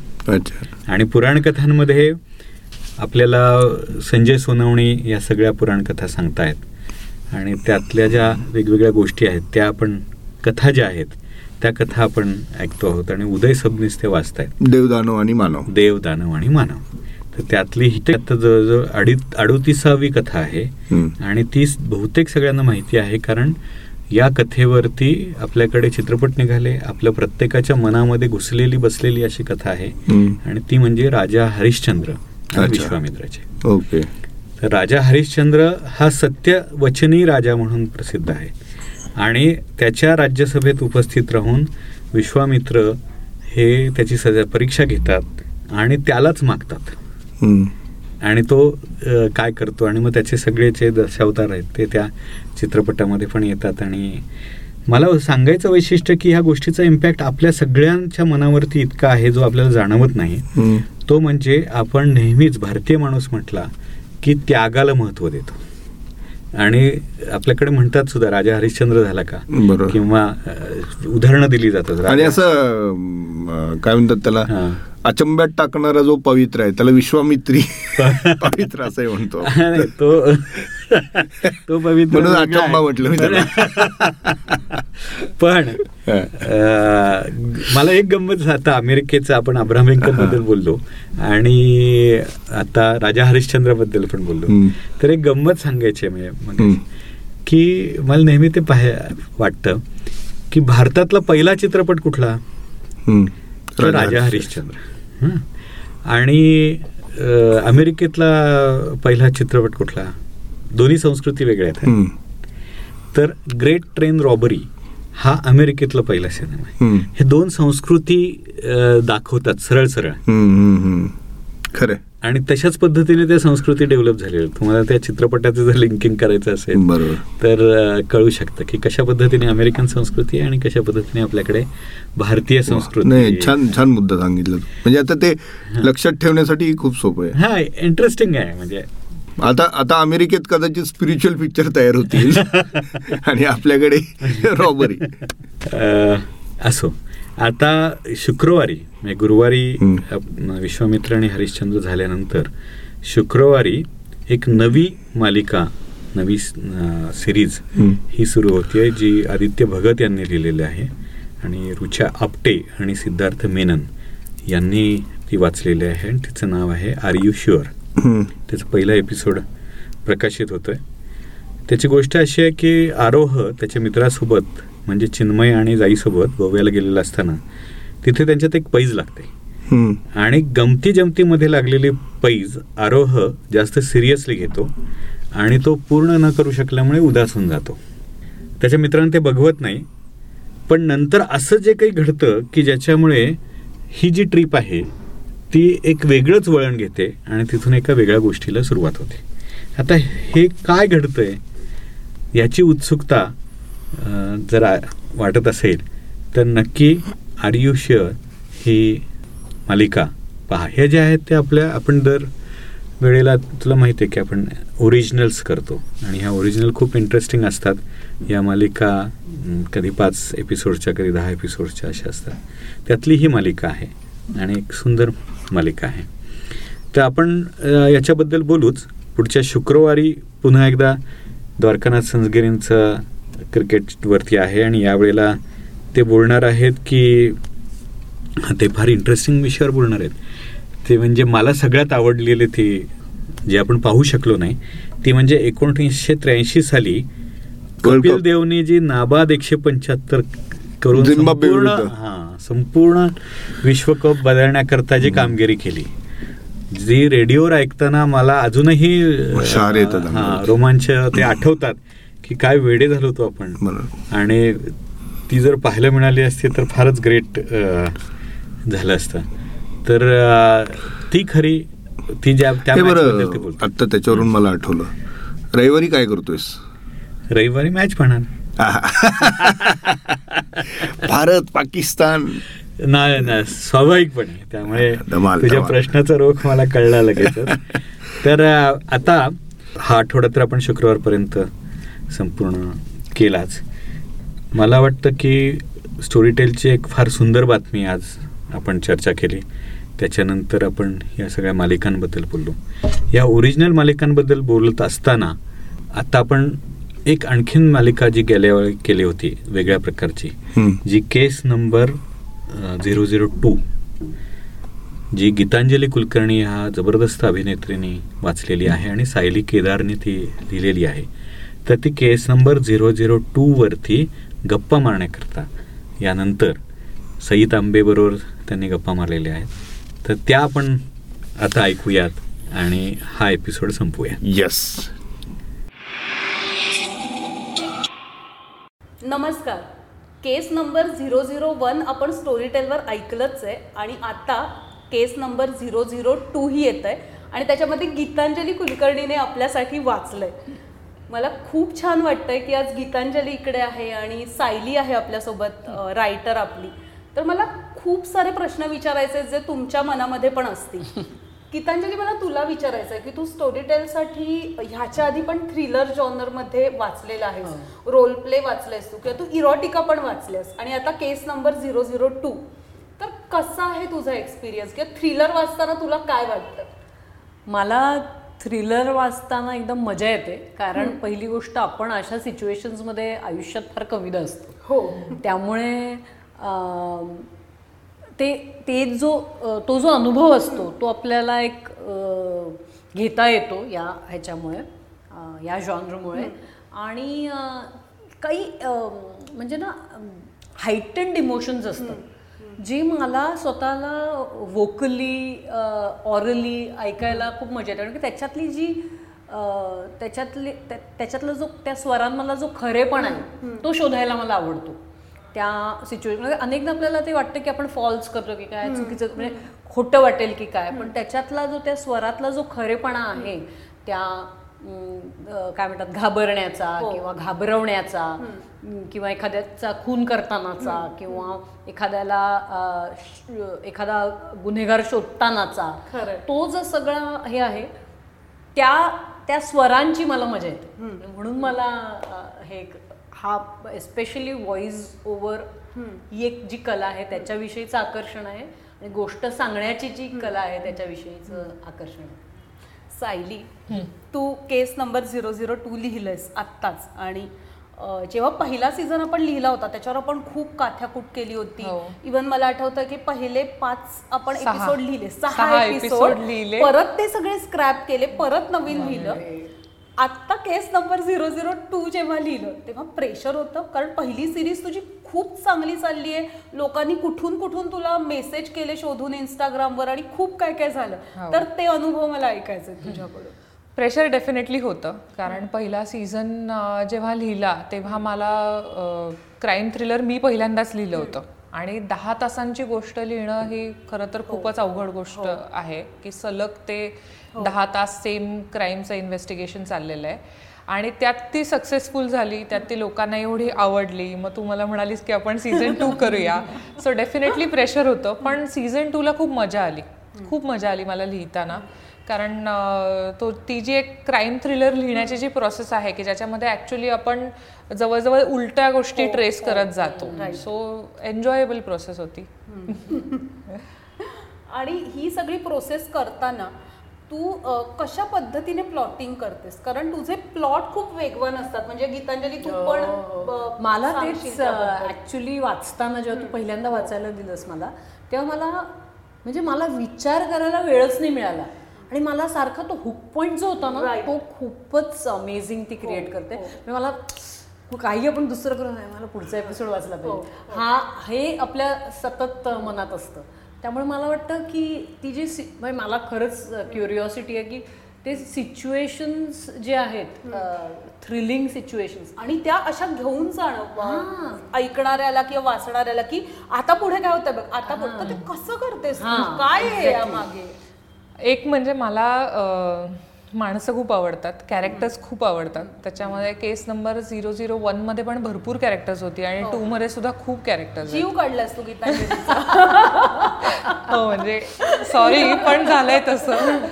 आणि पुराणकथांमध्ये आपल्याला संजय सोनवणी या सगळ्या पुराणकथा सांगतायत आणि त्यातल्या ज्या वेगवेगळ्या गोष्टी आहेत त्या आपण कथा ज्या आहेत त्या कथा आपण ऐकतो आहोत. आणि उदय सबनीस ते वाचतायत देवदानव आणि मानव. तर त्यातली ही आता जवळजवळ 38वी कथा आहे आणि ती बहुतेक सगळ्यांना माहिती आहे कारण या कथेवरती आपल्याकडे चित्रपट निघाले. आपल्या प्रत्येकाच्या मनामध्ये घुसलेली बसलेली अशी कथा आहे आणि ती म्हणजे राजा हरिश्चंद्र आणि विश्वामित्राची. ओके. तर राजा हरिश्चंद्र हा सत्यवचनी राजा म्हणून प्रसिद्ध आहे आणि त्याच्या राज्यसभेत उपस्थित राहून विश्वामित्र हे त्याची परीक्षा घेतात आणि त्यालाच मागतात आणि तो काय करतो. आणि मग त्याचे सगळे जे दशावतार आहेत ते त्या चित्रपटामध्ये पण येतात. आणि मला सांगायचं वैशिष्ट्य की ह्या गोष्टीचा इम्पॅक्ट आपल्या सगळ्यांच्या मनावरती इतका आहे जो आपल्याला जाणवत नाही. तो म्हणजे आपण नेहमीच भारतीय माणूस म्हटला की त्यागाला महत्त्व देतो. आणि आपल्याकडे म्हणतात सुद्धा राजा हरिश्चंद्र झाला का, किंवा उदाहरणं दिली जातात. आणि असं काय म्हणतात त्याला, अचंब्यात टाकणारा जो पवित्र आहे त्याला विश्वामित्री पवित्र असं म्हणतो. तो पवित्र म्हणून अचंबा म्हटलं मी त्याला. पण मला एक गंमत, आता अमेरिकेचं आपण अब्राहम लिंकन बद्दल बोललो आणि आता राजा हरिश्चंद्राबद्दल पण बोललो, तर एक गंमत सांगायची म्हणजे की मला नेहमी ते वाटतं की भारतातला पहिला चित्रपट कुठला, राजा हरिश्चंद्र. आणि अमेरिकेतला पहिला चित्रपट कुठला, दोन्ही संस्कृती वेगळ्या आहेत. तर ग्रेट ट्रेन रॉबरी हा अमेरिकेतला पहिला सिनेमा आहे. हे दोन संस्कृती दाखवतात सरळ सरळ. खरं. आणि तशाच पद्धतीने त्या संस्कृती डेव्हलप झालेल्या. तुम्हाला त्या चित्रपटाचं जर लिंकिंग करायचं असेल तर कळू शकतं की कशा पद्धतीने अमेरिकन संस्कृती आणि कशा पद्धतीने आपल्याकडे भारतीय संस्कृती. नाही, छान छान मुद्दा सांगितलं. म्हणजे आता ते लक्षात ठेवण्यासाठी खूप सोपं आहे. हा, इंटरेस्टिंग आहे. म्हणजे आता अमेरिकेत कदाचित स्पिरिच्युअल पिक्चर तयार होतील आणि आपल्याकडे रॉबरी. असो, आता शुक्रवारी म्हणजे गुरुवारी विश्वामित्र आणि हरिश्चंद्र झाल्यानंतर शुक्रवारी एक नवी मालिका, नवी सिरीज ही सुरू होतीये जी आदित्य भगत यांनी लिहिलेली आहे आणि रुचा आपटे आणि सिद्धार्थ मेनन यांनी ती वाचलेली आहे. आणि तिचं नाव आहे आर यू शुअर. त्याचा पहिला एपिसोड प्रकाशित होतोय. त्याची गोष्ट अशी आहे की आरोह त्याच्या मित्रासोबत म्हणजे चिन्मय आणि जाईसोबत गोव्याला गेलेला असताना तिथे त्यांच्यात एक पैज लागते. आणि गमती जमतीमध्ये लागलेली पैज आरोह जास्त सिरियसली घेतो आणि तो पूर्ण न करू शकल्यामुळे उदास होऊन जातो. त्याच्या मित्रांना ते बघवत नाही. पण नंतर असं जे काही घडतं की ज्याच्यामुळे ही जी ट्रीप आहे ती एक वेगळंच वळण घेते आणि तिथून एका वेगळ्या गोष्टीला सुरुवात होते. आता हे काय घडतंय याची उत्सुकता जर वाटत असेल तर नक्की आर यू शुअर ही मालिका पहा. हे जे आहेत ते आपण दर वेळेला, तुला माहिती आहे की आपण ओरिजिनल्स करतो आणि ह्या ओरिजिनल खूप इंटरेस्टिंग असतात. या मालिका कधी 5 एपिसोडच्या कधी 10 एपिसोडच्या अशा असतात. त्यातली ही मालिका आहे आणि एक सुंदर मालिका आहे. तर आपण याच्याबद्दल बोलूच. पुढच्या शुक्रवारी पुन्हा एकदा द्वारकानाथ संजगिरींचं क्रिकेटवरती आहे आणि यावेळेला ते बोलणार आहेत की ते फार इंटरेस्टिंग विषयावर बोलणार आहेत. ते म्हणजे मला सगळ्यात आवडलेले ते जे आपण पाहू शकलो नाही ते म्हणजे 1983 साली कपिल देवने जी नाबाद 175 करून संपूर्ण विश्वकप बदलण्याकरता जी कामगिरी केली, जी रेडिओवर ऐकताना मला अजूनही रोमांच ते आठवतात की काय वेडे झालो होतो आपण. आणि ती जर पाहायला मिळाली असती तर फारच ग्रेट झालं असतं. तर ती खरी ती ज्या आत्ता त्याच्यावरून मला आठवलं. रविवारी काय करतोयस? रविवारी मॅच म्हणा. भारत पाकिस्तान नाही ना, स्वाभाविकपणे. त्यामुळे तुझ्या प्रश्नाचा रोख मला कळला लगेच. तर आता हा आठवडा तर आपण शुक्रवारपर्यंत संपूर्ण केलाच. मला वाटतं की स्टोरीटेलची एक फार सुंदर बातमी आज आपण चर्चा केली. त्याच्यानंतर आपण या सगळ्या मालिकांबद्दल बोललो. या ओरिजिनल मालिकांबद्दल बोलत असताना आता आपण एक आणखीन मालिका जी गेल्या वेळी केली होती वेगळ्या प्रकारची, जी केस नंबर 002 जी गीतांजली कुलकर्णी ह्या जबरदस्त अभिनेत्रीने वाचलेली आहे आणि सायली केदारने ती लिहिलेली आहे. तर ती केस नंबर 002 वरती गप्पा मारण्याकरता यानंतर सई तांबेबरोबर त्यांनी गप्पा मारलेल्या आहेत. तर त्या आपण आता ऐकूयात आणि हा एपिसोड संपूया. यस, नमस्कार. केस नंबर 001 आपण स्टोरीटेलवर ऐकलंच आहे आणि आता केस नंबर 002 ही येत आहे आणि त्याच्यामध्ये गीतांजली कुलकर्णीने आपल्यासाठी वाचलं आहे. मला खूप छान वाटतंय की आज गीतांजली इकडे आहे आणि सायली आहे आपल्यासोबत, रायटर आपली. तर मला खूप सारे प्रश्न विचारायचे जे तुमच्या मनामध्ये पण असतील. गीतांजली, मला तुला विचारायचं आहे की तू स्टोरीटेलसाठी ह्याच्या आधी पण थ्रिलर जॉनरमध्ये वाचलेला आहेस, रोल प्ले वाचलेस तू, किंवा तू इरोटिका पण वाचलेस, आणि आता केस नंबर 002. तर कसा आहे तुझा एक्सपिरियन्स, किंवा थ्रिलर वाचताना तुला काय वाटतं? मला थ्रिलर वाचताना एकदम मजा येते, कारण पहिली गोष्ट आपण अशा सिच्युएशन्समध्ये आयुष्यात फार कमीदा असतो. हो, त्यामुळे ते ते जो तो जो अनुभव असतो तो आपल्याला एक घेता येतो या ह्याच्यामुळे, या जॉनरमुळे. आणि काही म्हणजे ना हायटन्ड इमोशन्स असतात जे मला स्वतःला वोकली ऑरली ऐकायला खूप मजा येते, कारण की त्याच्यातली जी त्याच्यातला जो त्या स्वरांमधला जो खरेपण आहे तो शोधायला मला आवडतो. त्या सिच्युएशन अनेकदा आपल्याला ते वाटतं की आपण फॉल्स करतो की काय, चुकीचं म्हणजे खोटं वाटेल की काय, पण त्याच्यातला जो त्या स्वरातला जो खरेपणा आहे, त्या काय म्हणतात घाबरण्याचा किंवा घाबरवण्याचा किंवा एखाद्याचा खून करतानाचा किंवा एखाद्याला एखादा गुन्हेगार शोधतानाचा, तो जो सगळा हे आहे त्या स्वरांची मला मजा येते. म्हणून मला हे हा एस्पेशली व्हॉइस ओव्हर ही एक जी कला आहे त्याच्याविषयीचं आकर्षण आहे, आणि गोष्ट सांगण्याची जी कला आहे त्याच्याविषयीचं आकर्षण आहे. सायली, तू केस नंबर 002 लिहिलंयस आत्ताच, आणि जेव्हा पहिला सीझन आपण लिहिला होता त्याच्यावर आपण खूप काथ्याकूट केली होती. इव्हन मला आठवतं की पहिले 5 आपण एपिसोड लिहिले, 6 एपिसोड लिहिले, परत ते सगळे स्क्रॅप केले, परत नवीन लिहिलं. आत्ता केस नंबर 002 जेव्हा लिहिलं तेव्हा प्रेशर होतं, कारण पहिली सिरीज तुझी खूप चांगली चालली आहे, लोकांनी कुठून कुठून तुला मेसेज केले शोधून इंस्टाग्रामवर, आणि खूप काय काय झालं, तर ते अनुभव मला ऐकायचं तुझ्याकडून. प्रेशर डेफिनेटली होतं, कारण पहिला सीझन जेव्हा लिहिला तेव्हा मला क्राईम थ्रिलर मी पहिल्यांदाच लिहिलं होतं, आणि 10 तासांची गोष्ट लिहिणं ही खरं तर खूपच अवघड गोष्ट आहे, की सलग ते 10 तास सेम क्राईमचं इन्व्हेस्टिगेशन चाललेलं आहे, आणि त्यात ती सक्सेसफुल झाली, त्यात ती लोकांना एवढी आवडली, मग तू मला म्हणालीस की आपण सीझन 2 करूया. सो डेफिनेटली प्रेशर होतं, पण सीझन 2ला खूप मजा आली, खूप मजा आली मला लिहिताना, कारण ती जी एक क्राईम थ्रिलर लिहिण्याची जी प्रोसेस आहे की ज्याच्यामध्ये ॲक्च्युली आपण जवळजवळ उलट्या गोष्टी ट्रेस करत जातो, सो एन्जॉयेबल प्रोसेस होती. आणि ही सगळी प्रोसेस करताना तू कशा पद्धतीने प्लॉटिंग करतेस, कारण तुझे प्लॉट खूप वेगवान असतात, म्हणजे गीतांजली तू पण. मला तेच ॲक्च्युली वाचताना जेव्हा तू पहिल्यांदा वाचायला दिलंस मला, तेव्हा मला म्हणजे मला विचार करायला वेळच नाही मिळाला, आणि मला सारखा तो हुक पॉईंट जो होता ना तो खूपच अमेझिंग ती क्रिएट करते. मला काही आपण दुसरं करून नाही, मला पुढचा एपिसोड वाचला पाहिजे, हा हे आपल्या सतत मनात असतं. त्यामुळे मला वाटतं की ती जी मला खरंच क्युरिओसिटी आहे की ते सिच्युएशन्स जे आहेत थ्रिलिंग सिच्युएशन्स, आणि त्या अशा घेऊन जाणं ऐकणाऱ्याला किंवा वाचणाऱ्याला की आता पुढे काय होतं बघ, आता पुढे ते कसं करतेस, काय आहे या मागे. एक म्हणजे मला माणसं खूप आवडतात, कॅरेक्टर्स खूप आवडतात, त्याच्यामध्ये केस नंबर 001 मध्ये पण भरपूर कॅरेक्टर्स होती, आणि 2 मध्ये सुद्धा खूप कॅरेक्टर्स. जीव काढलास तू गीता. हो, म्हणजे सॉरी पण झालंय तसं.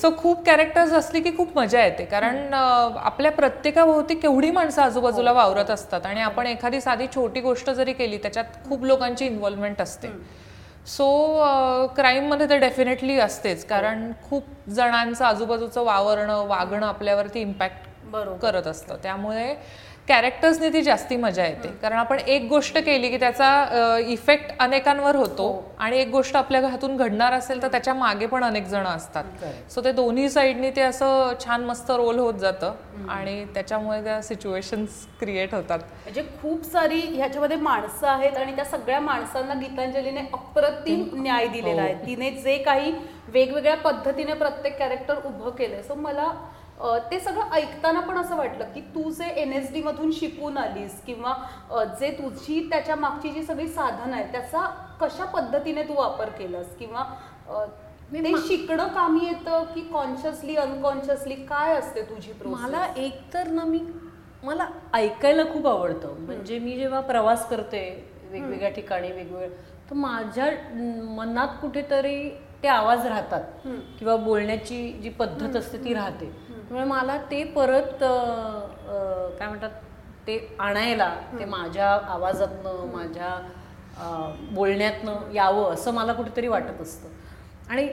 सो खूप कॅरेक्टर्स असली की खूप मजा येते, कारण आपल्या प्रत्येकाभोवती केवढी माणसं आजूबाजूला वावरत असतात, आणि आपण एखादी साधी छोटी गोष्ट जरी केली त्याच्यात खूप लोकांची इन्व्हॉल्वमेंट असते. सो क्राईममध्ये तर डेफिनेटली असतेच, कारण खूप जणांचं आजूबाजूचं वागणं आपल्यावरती इम्पॅक्ट करत असतं, त्यामुळे कॅरेक्टर्सने ती जास्ती मजा येते, कारण आपण एक गोष्ट केली की त्याचा इफेक्ट अनेकांवर होतो, आणि एक गोष्ट आपल्या हातून घडणार असेल तर त्याच्या मागे पण अनेक जण असतात. सो ते दोन्ही साईडनी ते असं छान मस्त रोल होत जातं, आणि त्याच्यामुळे त्या सिच्युएशन्स क्रिएट होतात. म्हणजे खूप सारी ह्याच्यामध्ये माणसं आहेत, आणि त्या सगळ्या माणसांना गीतांजलीने अप्रतिम न्याय दिलेला आहे. तिने जे काही वेगवेगळ्या पद्धतीने प्रत्येक कॅरेक्टर उभं केलंय, सो मला ते सगळं ऐकताना पण असं वाटलं की तू जे NSD मधून शिकून आलीस, किंवा जे तुझी त्याच्या मागची जी सगळी साधनं आहेत त्याचा कशा पद्धतीने तू वापर केलास, किंवा ते शिकणं कामी येतं की कॉन्शियसली अनकॉन्शियसली, काय असते तुझी प्रोसेस? मला एक तर ना मला ऐकायला खूप आवडतं, म्हणजे मी जेव्हा प्रवास करते वेगवेगळ्या ठिकाणी वेगवेगळ्या, तर माझ्या मनात कुठेतरी ते आवाज राहतात किंवा बोलण्याची जी पद्धत असते ती राहते. त्यामुळे मला ते परत काय म्हणतात ते आणायला, ते माझ्या आवाजातनं माझ्या बोलण्यातनं यावं असं मला कुठेतरी वाटत असतं. आणि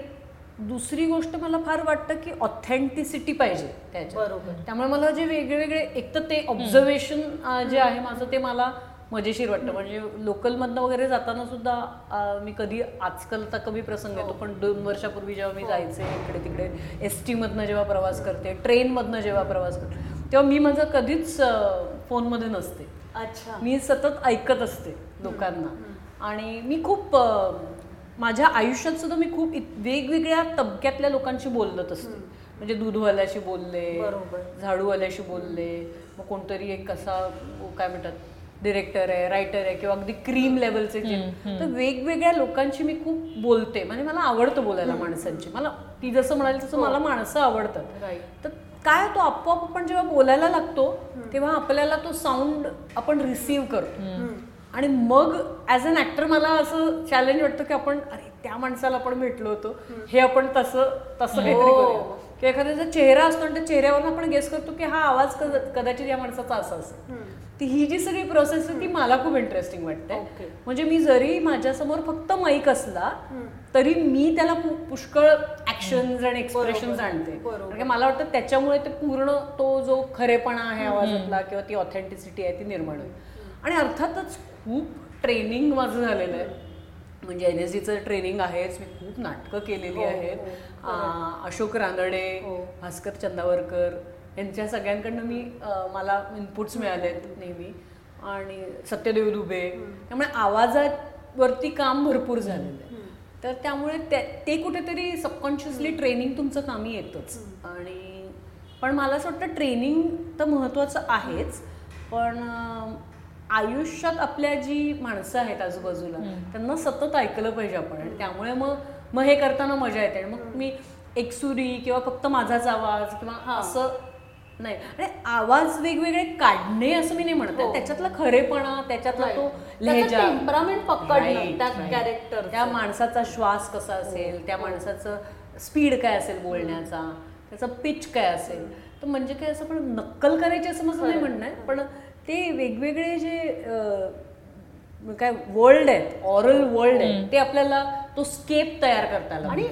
दुसरी गोष्ट मला फार वाटतं की ऑथेंटिसिटी पाहिजे त्याच्या बरोबर. त्यामुळे मला जे वेगवेगळे एक तर ते ऑब्झर्वेशन जे आहे माझं ते मला मजेशीर वाटतं. म्हणजे लोकलमधनं वगैरे जाताना सुद्धा मी कधी आजकालचा कमी प्रसंग येतो पण 2 वर्षापूर्वी जेव्हा मी जायचे इकडे तिकडे ST मधनं जेव्हा प्रवास करते, ट्रेनमधनं जेव्हा प्रवास करते, तेव्हा मी माझं कधीच फोनमध्ये नसते. अच्छा. मी सतत ऐकत असते लोकांना. आणि मी खूप माझ्या आयुष्यात सुद्धा मी खूप वेगवेगळ्या तबक्यातल्या लोकांशी बोलत असते. म्हणजे दूधवाल्याशी बोलले, झाडूवाल्याशी बोलले, मग कोणतरी एक असा काय म्हणतात डिरेक्टर आहे, रायटर आहे किंवा अगदी क्रीम लेवलचे. तर वेगवेगळ्या लोकांशी मी खूप बोलते. म्हणजे मला आवडतं बोलायला माणसांची. मला ती जसं म्हणाली तसं मला माणसं आवडतात. तर काय तो आपोआप आपण जेव्हा बोलायला लागतो तेव्हा आपल्याला तो साऊंड आपण रिसीव्ह करतो. आणि मग ॲज अन ॲक्टर मला असं चॅलेंज वाटतं की आपण अरे त्या माणसाला आपण भेटलो होतो, हे आपण तसं तसं काहीतरी करू. किंवा एखाद्याचा चेहरा असतो आणि त्या चेहऱ्यावरून आपण गेस करतो की हा आवाज कदाचित या माणसाचा असा असेल. ती ही जी सगळी प्रोसेस आहे ती मला खूप इंटरेस्टिंग वाटते. म्हणजे मी जरी माझ्यासमोर फक्त माईक असला तरी मी त्याला पुष्कळ ऍक्शन्स आणि एक्सप्रेशन्स आणते. कारण मला वाटतं त्याच्यामुळे ते पूर्ण तो जो खरेपणा आहे आवाजातला किंवा ती ऑथेंटिसिटी आहे ती निर्माण होईल. आणि अर्थातच खूप ट्रेनिंग माझं झालेलं आहे. म्हणजे NSDचं ट्रेनिंग आहेच. मी खूप नाटकं केलेली आहेत. अशोक रानडे, भास्कर चंदावरकर यांच्या सगळ्यांकडनं मी मला इनपुट्स मिळाले आहेत नेहमी. आणि सत्यदेव दुबे. त्यामुळे आवाजावरती काम भरपूर झालेलं आहे. तर त्यामुळे ते कुठेतरी सबकॉन्शियसली ट्रेनिंग तुमचं कामी येतंच. आणि पण मला असं वाटतं ट्रेनिंग तर महत्त्वाचं आहेच, पण आयुष्यात आपल्या जी माणसं आहेत आजूबाजूला त्यांना सतत ऐकलं पाहिजे आपण. आणि त्यामुळे मग हे करताना मजा येते. आणि मग मी एकसुरी किंवा फक्त माझाच आवाज किंवा असं नाही. आणि आवाज वेगवेगळे काढणे असं मी नाही म्हणत. त्याच्यातला खरेपणा, त्याच्यातला तो लहजा, टेम्परामेंट पकडणं, त्या कॅरेक्टर, त्या माणसाचा श्वास कसा असेल, त्या माणसाचं स्पीड काय असेल बोलण्याचा, त्याचा पिच काय असेल. तर म्हणजे काय असं पण नक्कल करायची असं माझं नाही म्हणणं आहे. पण ते वेगवेगळे जे काय वर्ल्ड आहेत, ऑरल वर्ल्ड आहे, ते आपल्याला तो स्केप तयार करता आला. आणि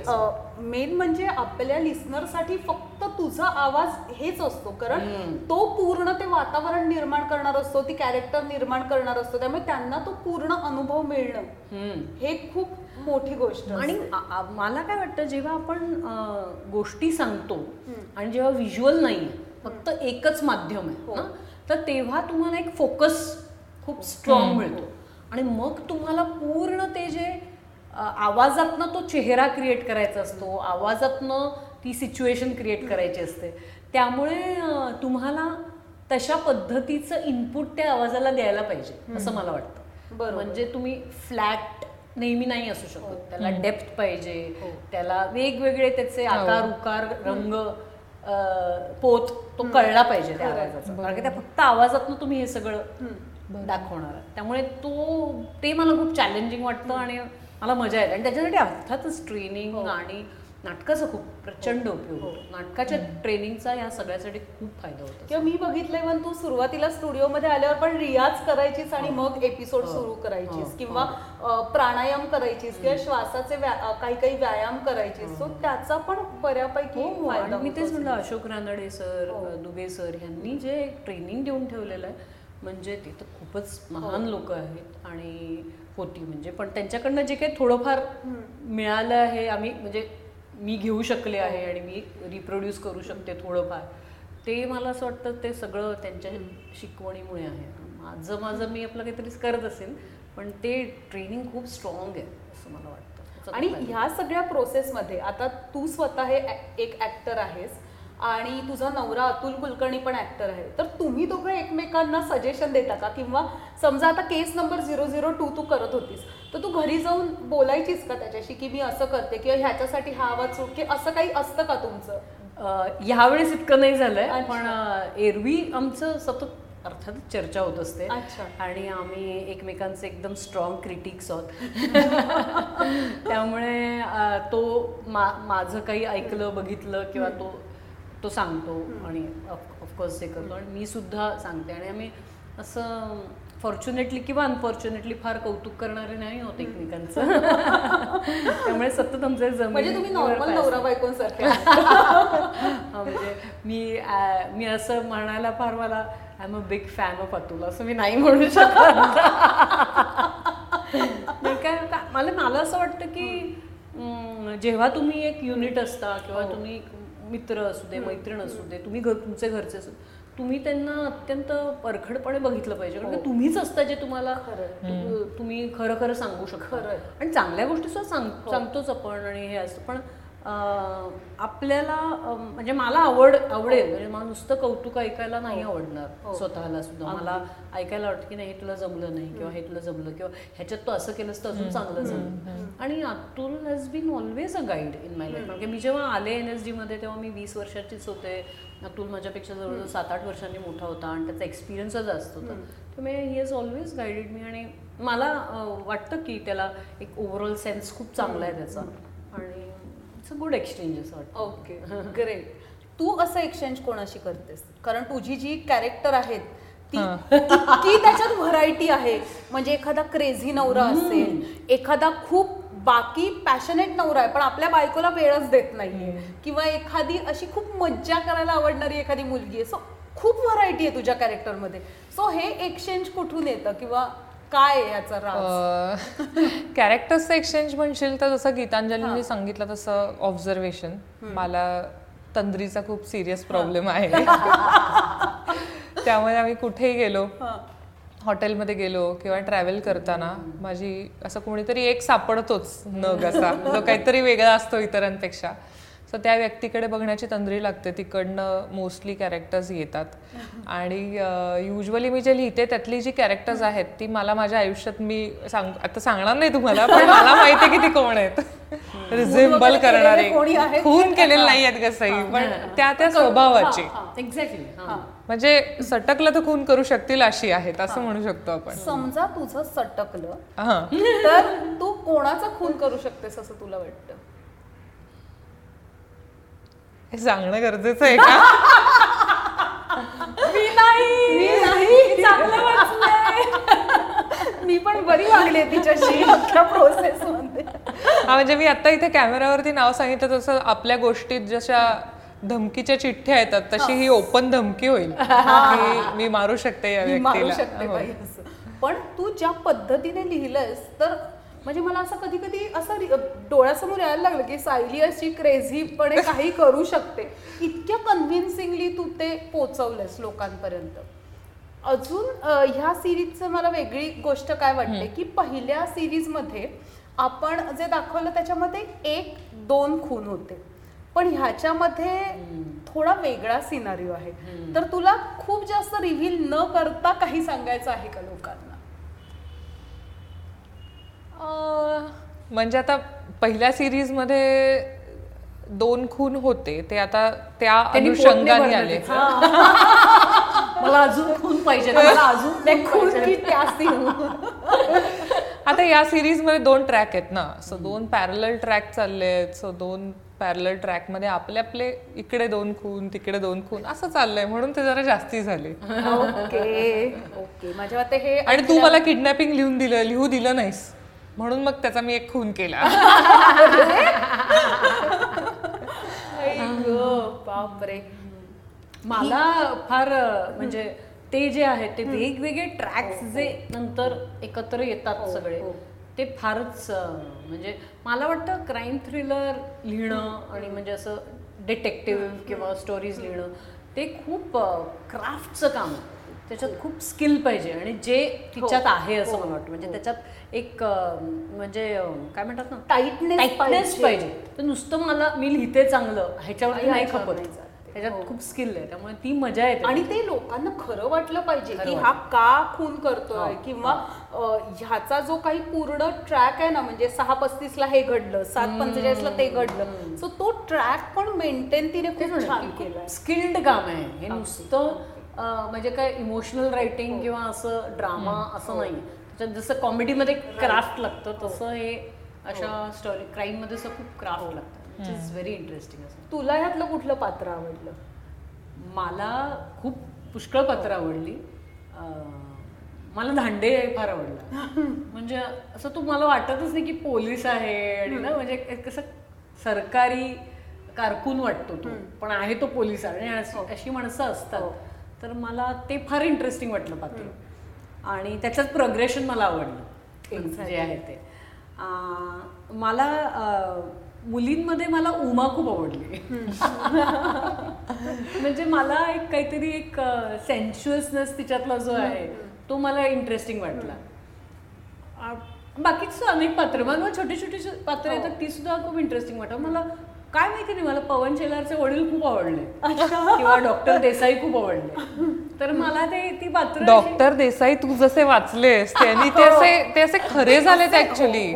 मेन म्हणजे आपल्या लिस्नरसाठी फक्त तुझा आवाज हेच असतो. कारण तो पूर्ण ते वातावरण निर्माण करणार असतो, ती कॅरेक्टर निर्माण करणार असतो. त्यामुळे त्यांना तो पूर्ण अनुभव मिळणं हे खूप मोठी गोष्ट. आणि मला काय वाटतं जेव्हा आपण गोष्टी सांगतो आणि जेव्हा व्हिज्युअल नाही फक्त एकच माध्यम आहे ना, तर तेव्हा तुम्हाला एक फोकस खूप स्ट्रॉंग मिळतो. आणि मग तुम्हाला पूर्ण ते जे आवाजातनं तो चेहरा क्रिएट करायचा असतो, आवाजातनं ती सिच्युएशन क्रिएट करायची असते. त्यामुळे तुम्हाला तशा पद्धतीचं इनपुट त्या आवाजाला द्यायला पाहिजे असं मला वाटतं. बरं. म्हणजे तुम्ही फ्लॅट नेहमी नाही असू शकत. त्याला डेप्थ पाहिजे, त्याला वेगवेगळे त्याचे आकार, उकार, रंग, पोत तो कळला पाहिजे त्या आवाजाचा. कारण की त्या फक्त आवाजातनं तुम्ही हे सगळं दाखवणार. त्यामुळे ते मला खूप चॅलेंजिंग वाटतं आणि मला मजा येते. आणि त्याच्यासाठी अर्थातच ट्रेनिंग आणि नाटकाचा खूप प्रचंड उपयोग होतो. नाटकाच्या ट्रेनिंगचा या सगळ्यासाठी खूप फायदा होतो. किंवा मी बघितलंय पण तू सुरुवातीला स्टुडिओमध्ये आल्यावर पण रियाज करायचीस आणि मग एपिसोड सुरू करायचीस किंवा प्राणायाम करायचीस किंवा श्वासाचे काही काही व्यायाम करायचीस. सो त्याचा पण बऱ्यापैकी फायदा. मी तेच म्हटलं अशोक रानडे सर, दुबे सर यांनी जे ट्रेनिंग देऊन ठेवलेलं आहे म्हणजे ते तर खूपच महान लोक आहेत आणि होती. म्हणजे पण त्यांच्याकडनं जे काही थोडंफार मिळालं आहे आम्ही म्हणजे मी घेऊ शकले आहे आणि मी रिप्रोड्यूस करू शकते थोडंफार, ते मला असं वाटतं ते सगळं त्यांच्या शिकवणीमुळे आहे. माझं मी आपलं काहीतरी करत असेल पण ते ट्रेनिंग खूप स्ट्रॉंग आहे असं मला वाटतं. आणि ह्या सगळ्या प्रोसेसमध्ये आता तू स्वतः हे एक ॲक्टर आहेस आणि तुझा नवरा अतुल कुलकर्णी पण ॲक्टर आहे. तर तुम्ही दोघं एकमेकांना सजेशन देता का? किंवा समजा आता केस नंबर 002 तू करत होतीस तर तू घरी जाऊन बोलायचीस का त्याच्याशी की मी असं करते किंवा ह्याच्यासाठी हा आवाज सुट, की असं काही असतं का तुमचं? ह्यावेळेस इतकं नाही झालंय पण एरवी आमचं सतत अर्थात चर्चा होत असते आणि आम्ही एकमेकांचे एकदम स्ट्रॉंग क्रिटिक्स आहोत. त्यामुळे तो माझं काही ऐकलं बघितलं किंवा तो तो सांगतो आणि ऑफकोर्स हे करतो आणि मी सुद्धा सांगते आणि आम्ही असं फॉर्च्युनेटली किंवा अनफॉर्च्युनेटली फार कौतुक करणारे नाही होत एकमेकांचं. त्यामुळे सतत आमचे म्हणजे मी असं म्हणायला फार मला I am a big fan of Atul असं मी नाही म्हणू शकत. काय मला असं वाटतं की जेव्हा तुम्ही एक युनिट असता किंवा तुम्ही मित्र असू दे मैत्रीण असू दे तुम्ही तुमचे घरचे असू तुम्ही त्यांना अत्यंत परखडपणे बघितलं पाहिजे कारण की तुम्हीच असता जे तुम्हाला तुम्ही खरं खरं सांगू शकता आणि चांगल्या गोष्टी सुद्धा सांगतोच आपण आणि हे असतं. पण आपल्याला म्हणजे मला आवडेल म्हणजे मला नुसतं कौतुक ऐकायला नाही आवडणार स्वतःला सुद्धा. मला ऐकायला वाटतं की नाही हे तुला जमलं नाही किंवा हे तुला जमलं किंवा ह्याच्यात तू असं केलंस तर अजून चांगलं झालं. आणि Atul has been always a guide in my life. म्हणजे मी जेव्हा आले NSD मध्ये तेव्हा मी 20 वर्षाचीच होते. अतुल माझ्यापेक्षा जवळजवळ 7-8 वर्षांनी मोठा होता आणि त्याचा एक्सपिरियन्स जास्त होता. त्यामुळे he has always guided me आणि मला वाटतं की त्याला एक ओव्हरऑल सेन्स खूप चांगला आहे त्याचा आणि इट्स अ गुड एक्सचेंज असं वाटतं. Okay great. तू असं एक्सचेंज कोणाशी करतेस कारण तुझी जी कॅरेक्टर आहेत ती त्याच्यात व्हरायटी आहे. म्हणजे एखादा क्रेझी नवरा असेल एखादा खूप बाकी पॅशनेट नवरा आहे पण आपल्या बायकोला वेळच देत नाहीये किंवा एखादी अशी खूप मज्जा करायला आवडणारी एखादी मुलगी आहे. सो खूप व्हरायटी आहे तुझ्या कॅरेक्टरमध्ये. सो हे एक्सचेंज कुठून येतं किंवा काय याचा राज? कॅरेक्टर्सचं एक्सचेंज म्हणशील तर जसं गीतांजलींनी सांगितलं तसं ऑब्झर्वेशन. मला तंद्रीचा खूप सिरियस प्रॉब्लेम आहे त्यामुळे आम्ही कुठेही गेलो हॉटेलमध्ये गेलो किंवा ट्रॅव्हल करताना माझी असं कोणीतरी एक सापडतोच नग असा जो काहीतरी वेगळा असतो इतरांपेक्षा. सो त्या व्यक्तीकडे बघण्याची तंद्री लागते. तिकडनं मोस्टली कॅरेक्टर्स येतात आणि युजली मी जे लिहिते त्यातली जी कॅरेक्टर्स आहेत ती मला माझ्या आयुष्यात मी आता सांगणार नाही तुम्हाला पण मला माहिती आहे की ती कोण आहेत. रिझेम्बल करणारे खून केलेले नाही आहेत कसंही पण त्या स्वभावाची एक्झॅक्टली म्हणजे सटकलं तर खून करू शकतील अशी आहेत असं म्हणू शकतो आपण. समजा तुझं सटकलं तर तू कोणाचा खून करू शकतेस असं तुला वाटतं? हे सांगणं गरजेचं आहे का? मी नाही मी पण बरी वागले तिच्याशी प्रोसेसमध्ये. म्हणजे मी आता इथे कॅमेरावरती नाव सांगितलं तसं आपल्या गोष्टीत जशा धमकीच्या चिठ्ठ्या येतात तशी ही ओपन धमकी होईल की मी मारू शकते या व्यक्तीला. पण तू ज्या पद्धतीने लिहिलंस तर म्हणजे मला असं कधी कधी असं डोळ्यासमोर यायला लागलं की सायली अशी क्रेझीपणे काही करू शकते. इतक्या कन्व्हिन्सिंगली तू ते पोचवलंस लोकांपर्यंत. अजून ह्या सिरीजचं मला वेगळी गोष्ट काय वाटते की पहिल्या सिरीजमध्ये आपण जे दाखवलं त्याच्यामध्ये 1-2 खून होते पण ह्याच्यामध्ये थोडा वेगळा सिनारिओ आहे. तर तुला खूप जास्त रिव्हील न करता काही सांगायचं आहे का लोकांना? म्हणजे आता पहिल्या सिरीजमध्ये 2 खून होते ते आता त्या अनुषंगाने आले. मला अजून खून पाहिजे आता या सिरीजमध्ये 2 ट्रॅक आहेत ना. सो 2 पॅरलल ट्रॅक चालले आहेत. सो 2 पॅरलल ट्रॅकमध्ये आपले आपले इकडे 2 खून तिकडे 2 खून असं चाललंय म्हणून ते जरा जास्ती झाले. Okay okay. माझ्या मते हे आणि तू मला किडनॅपिंग लिहू दिलं नाहीस म्हणून मग त्याचा मी एक खून केला. बापरे. मला फार म्हणजे ते जे आहेत ते वेगवेगळे ट्रॅक्स जे नंतर एकत्र येतात सगळे ते फारच म्हणजे मला वाटतं क्राईम थ्रिलर लिहिणं आणि म्हणजे असं डिटेक्टिव्ह किंवा स्टोरीज लिहिणं ते खूप क्राफ्टचं काम आहे. त्याच्यात खूप स्किल पाहिजे आणि जे तिच्यात आहे असं मला वाटतं. म्हणजे त्याच्यात एक म्हणजे काय म्हणतात ना टाईटनेस पाहिजे. तर नुसतं मी लिहिते चांगलं ह्याच्यावर नाही खपत. ह्याच्यात खूप स्किल आहे त्यामुळे ती मजा येते आणि ते लोकांना खरं वाटलं पाहिजे की हा का खून करतोय किंवा ह्याचा जो काही पूर्ण ट्रॅक आहे ना म्हणजे 6:35 हे घडलं 7:45 ते घडलं. सो तो ट्रॅक पण मेंटेन तिने खूप छान केला. स्किल्ड काम आहे हे नुसतं म्हणजे काय इमोशनल रायटिंग किंवा असं ड्रामा असं नाही. त्याच्यात जसं कॉमेडीमध्ये क्राफ्ट लागतं तसं हे अशा स्टोरी क्राईममध्ये असं खूप क्राफ्ट लागतं, विच इज व्हेरी इंटरेस्टिंग. असं तुला ह्यातलं कुठलं पात्र आवडलं? मला खूप पुष्कळ पात्र आवडली. मला धांडे फार आवडला. म्हणजे असं तू मला वाटतच नाही की पोलीस आहे आणि ना म्हणजे कसं सरकारी कारकून वाटतो तो, पण आहे तो पोलीस आणि अशी माणसं असतात. तर मला ते फार इंटरेस्टिंग वाटलं पात्र आणि त्याच्यात प्रोग्रेशन मला आवडलं जे आहे ते. मला मुलींमध्ये मला उमा खूप आवडली. म्हणजे मला एक काहीतरी एक सेन्शुअसनेस तिच्यातला जो आहे तो मला इंटरेस्टिंग वाटला. बाकीच अनेक पात्र मला छोटी छोटी पात्र आहेत ती सुद्धा खूप इंटरेस्टिंग वाटलं. मला काय माहिती नाही, मला पवन शेलारचे वडील खूप आवडले किंवा डॉक्टर देसाई खूप आवडले. तर मला ते ती पात्र डॉक्टर देसाई तू जसे वाचलेस त्यांनी ते असे खरे झालेत ऍक्च्युली.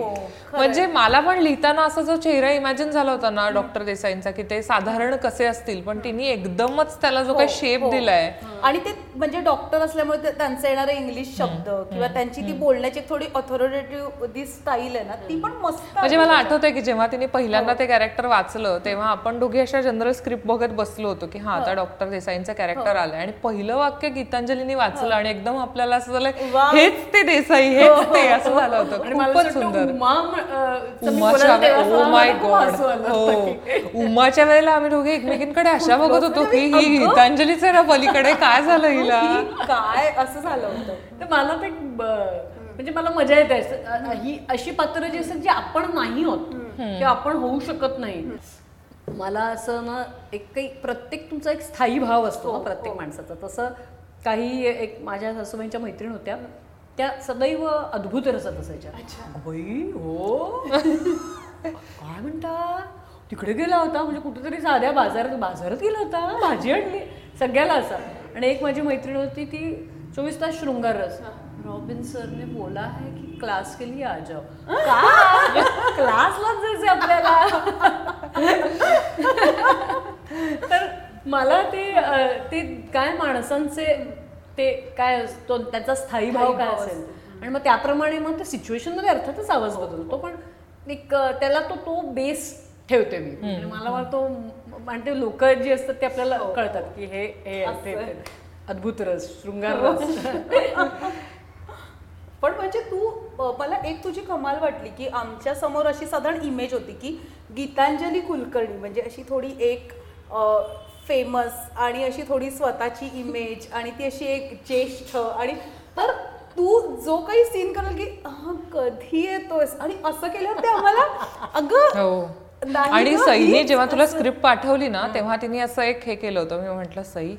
म्हणजे मला पण लिहिताना असा जो चेहरा इमॅजिन झाला होता ना डॉक्टर देसाईंचा की ते साधारण कसे असतील, पण तिने एकदमच त्याला जो काही शेप दिलाय आणि ते म्हणजे डॉक्टर असल्यामुळे त्यांचे येणारे इंग्लिश शब्द किंवा त्यांची ती बोलण्याची थोडी ऑथॉरिटेटिव्ह ती स्टाईल आहे ना ती पण मस्त. म्हणजे मला आठवतंय की जेव्हा तिने पहिल्यांदा ते कॅरेक्टर वाचलं तेव्हा आपण दोघे अशा जनरल स्क्रिप्ट बघत बसलो होतो की हा आता डॉक्टर देसाईंचं कॅरेक्टर आलंय आणि पहिलं वाक्य गीतांजलीने वाचलं आणि एकदम आपल्याला असं झालं हेच ते देसाई हेच ते असं झालं होतं. खूपच सुंदर. उमाच्या वेळेला आम्ही दोघे एकमेकींकडे अशा बघत होतो की ही गीतांजलीच आहे ना पलीकडे काय झालं हिला काय असं झालं होतं. तर मला ते म्हणजे मला मजा येते ही अशी पात्र जी असतात जी आपण नाही होत किंवा आपण होऊ शकत नाही. मला असं ना एक काही प्रत्येक तुमचा एक स्थायी भाव असतो प्रत्येक माणसाचा. तसं काही एक माझ्या सासूबाईंच्या मैत्रीण होत्या त्या सदैव अद्भुत रसत असायच्या. काय म्हणता तिकडे गेला होता म्हणजे कुठेतरी साध्या बाजारात गेला होता भाजी आणली सगळ्याला असा. आणि एक माझी मैत्रीण होती ती 24 तास शृंगार रस. रॉबिन सरने बोला आहे की क्लास के लिए आ जाओ. क्लासलाच जायचं आपल्याला. तर मला ते काय माणसांचे ते काय तो त्याचा स्थायी भाव काय असेल आणि मग त्याप्रमाणे मग त्या सिच्युएशनमध्ये अर्थातच आवाज बदलतो, पण एक त्याला तो तो बेस ठेवते मी. मला वाटतो आणि ते लोक जी असतात ते आपल्याला कळतात की हे अद्भुत रस शृंगार रस. पण म्हणजे तू मला एक तुझी कमाल वाटली की आमच्या समोर अशी साधारण इमेज होती की गीतांजली कुलकर्णी म्हणजे अशी थोडी एक फेमस आणि अशी थोडी स्वतःची इमेज आणि ती अशी एक ज्येष्ठ आणि तर तू जो काही सीन करेल की कधी येतोस आणि असं केल्यावर ते आम्हाला अगं. आणि सईने जेव्हा तुला स्क्रिप्ट पाठवली ना तेव्हा तिने असं एक हे केलं होतं. मी म्हटलं सई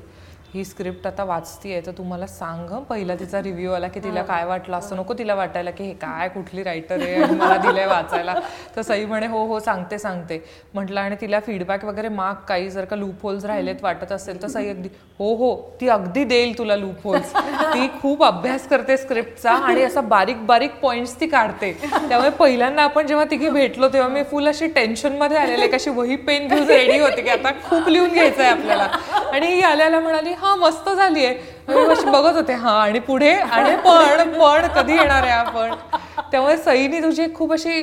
ही स्क्रिप्ट आता वाचतीये तर तुम्हाला सांग पहिला तिचा रिव्ह्यू आला की तिला काय वाटलं. असं नको तिला वाटायला की हे काय कुठली रायटर आहे आणि मला दिलंय वाचायला. तर सई म्हणे हो हो सांगते म्हटलं आणि तिला फीडबॅक वगैरे माग काही जर का लूप होल्स राहिलेत वाटत असेल तर सई अगदी हो हो ती अगदी देईल तुला लूप होल्स. ती खूप अभ्यास करते स्क्रिप्टचा आणि असा बारीक बारीक पॉईंट्स ती काढते. त्यामुळे पहिल्यांदा आपण जेव्हा तिघी भेटलो तेव्हा मी फुल अशी टेन्शनमध्ये आलेले कशी वही पेन घेऊन रेडी होते की आता खूप लिहून घ्यायचं आहे आपल्याला. आणि ही आल्याला म्हणाली हा मस्त झालीये बघत होते हा आणि पुढे आणि पण कधी येणार आहे आपण. त्यामुळे सईनी तुझी खूप अशी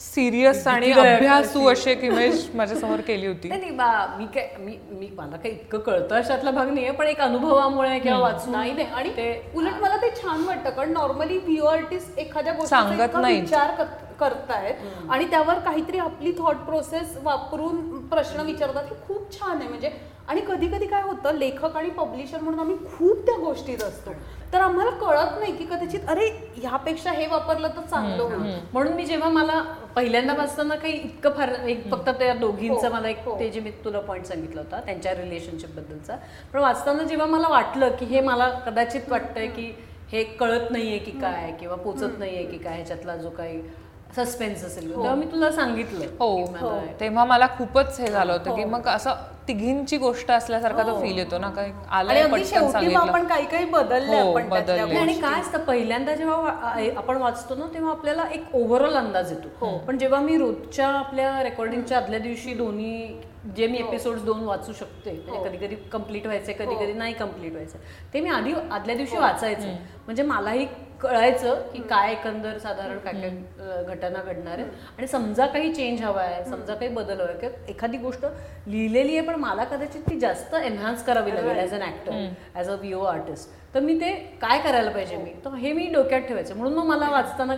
सिरियस आणि अभ्यासू अशी एक इमेज माझ्या समोर केली होती. नाही मला काही इतकं कळतं अशातला भाग नाहीये, पण एक अनुभवामुळे किंवा वाचून आणि उलट मला ते छान वाटतं कारण नॉर्मली व्ह्यू आर्टिस्ट एखाद्या गोष्टीचा विचार करतायत आणि त्यावर काहीतरी आपली थॉट प्रोसेस वापरून प्रश्न विचारतात हे खूप छान आहे. म्हणजे आणि कधी कधी काय होतं लेखक आणि पब्लिशर म्हणून आम्ही खूप त्या गोष्टीत असतो तर आम्हाला कळत नाही की कदाचित अरे ह्यापेक्षा हे वापरलं तर चांगलं होईल. म्हणून मी जेव्हा मला पहिल्यांदा वाचताना काही इतकं फार एक फक्त त्या दोघींचं मला एक ते जे मी तुला पॉईंट सांगितला होता त्यांच्या रिलेशनशिपबद्दलचा, पण वाचताना जेव्हा मला वाटलं की हे मला कदाचित वाटतंय की हे कळत नाहीये की काय किंवा पोचत नाहीये की काय ह्याच्यातला जो काही सस्पेन्स असेल, तेव्हा मी तुला सांगितलं. हो, तेव्हा मला खूपच हे झालं होतं की मग असं तिघींची गोष्ट असल्यासारखा तो फील येतो ना, काही आपण काही काही बदलले. आणि काय असतं, पहिल्यांदा जेव्हा आपण वाचतो ना तेव्हा आपल्याला एक ओव्हरऑल अंदाज येतो, पण जेव्हा मी रोजच्या आपल्या रेकॉर्डिंगच्या आदल्या दिवशी दोन्ही जे मी एपिसोड दोन वाचू शकते, कधी कधी कम्प्लीट व्हायचे, कधी कधी नाही कम्प्लीट व्हायचं, ते मी आधी आदल्या दिवशी वाचायचं, म्हणजे मलाही कळायचं की काय एकंदर साधारण काय काय घटना घडणार आहे. आणि समजा काही चेंज हवा आहे, समजा काही बदल हवा आहे, एखादी गोष्ट लिहिलेली आहे पण मला कदाचित ती जास्त एन्हान्स करावी लागेल as an actor, as a VO artist, तर मी ते काय करायला पाहिजे मी, तर हे मी डोक्यात ठेवायचं. म्हणून मग मला वाचताना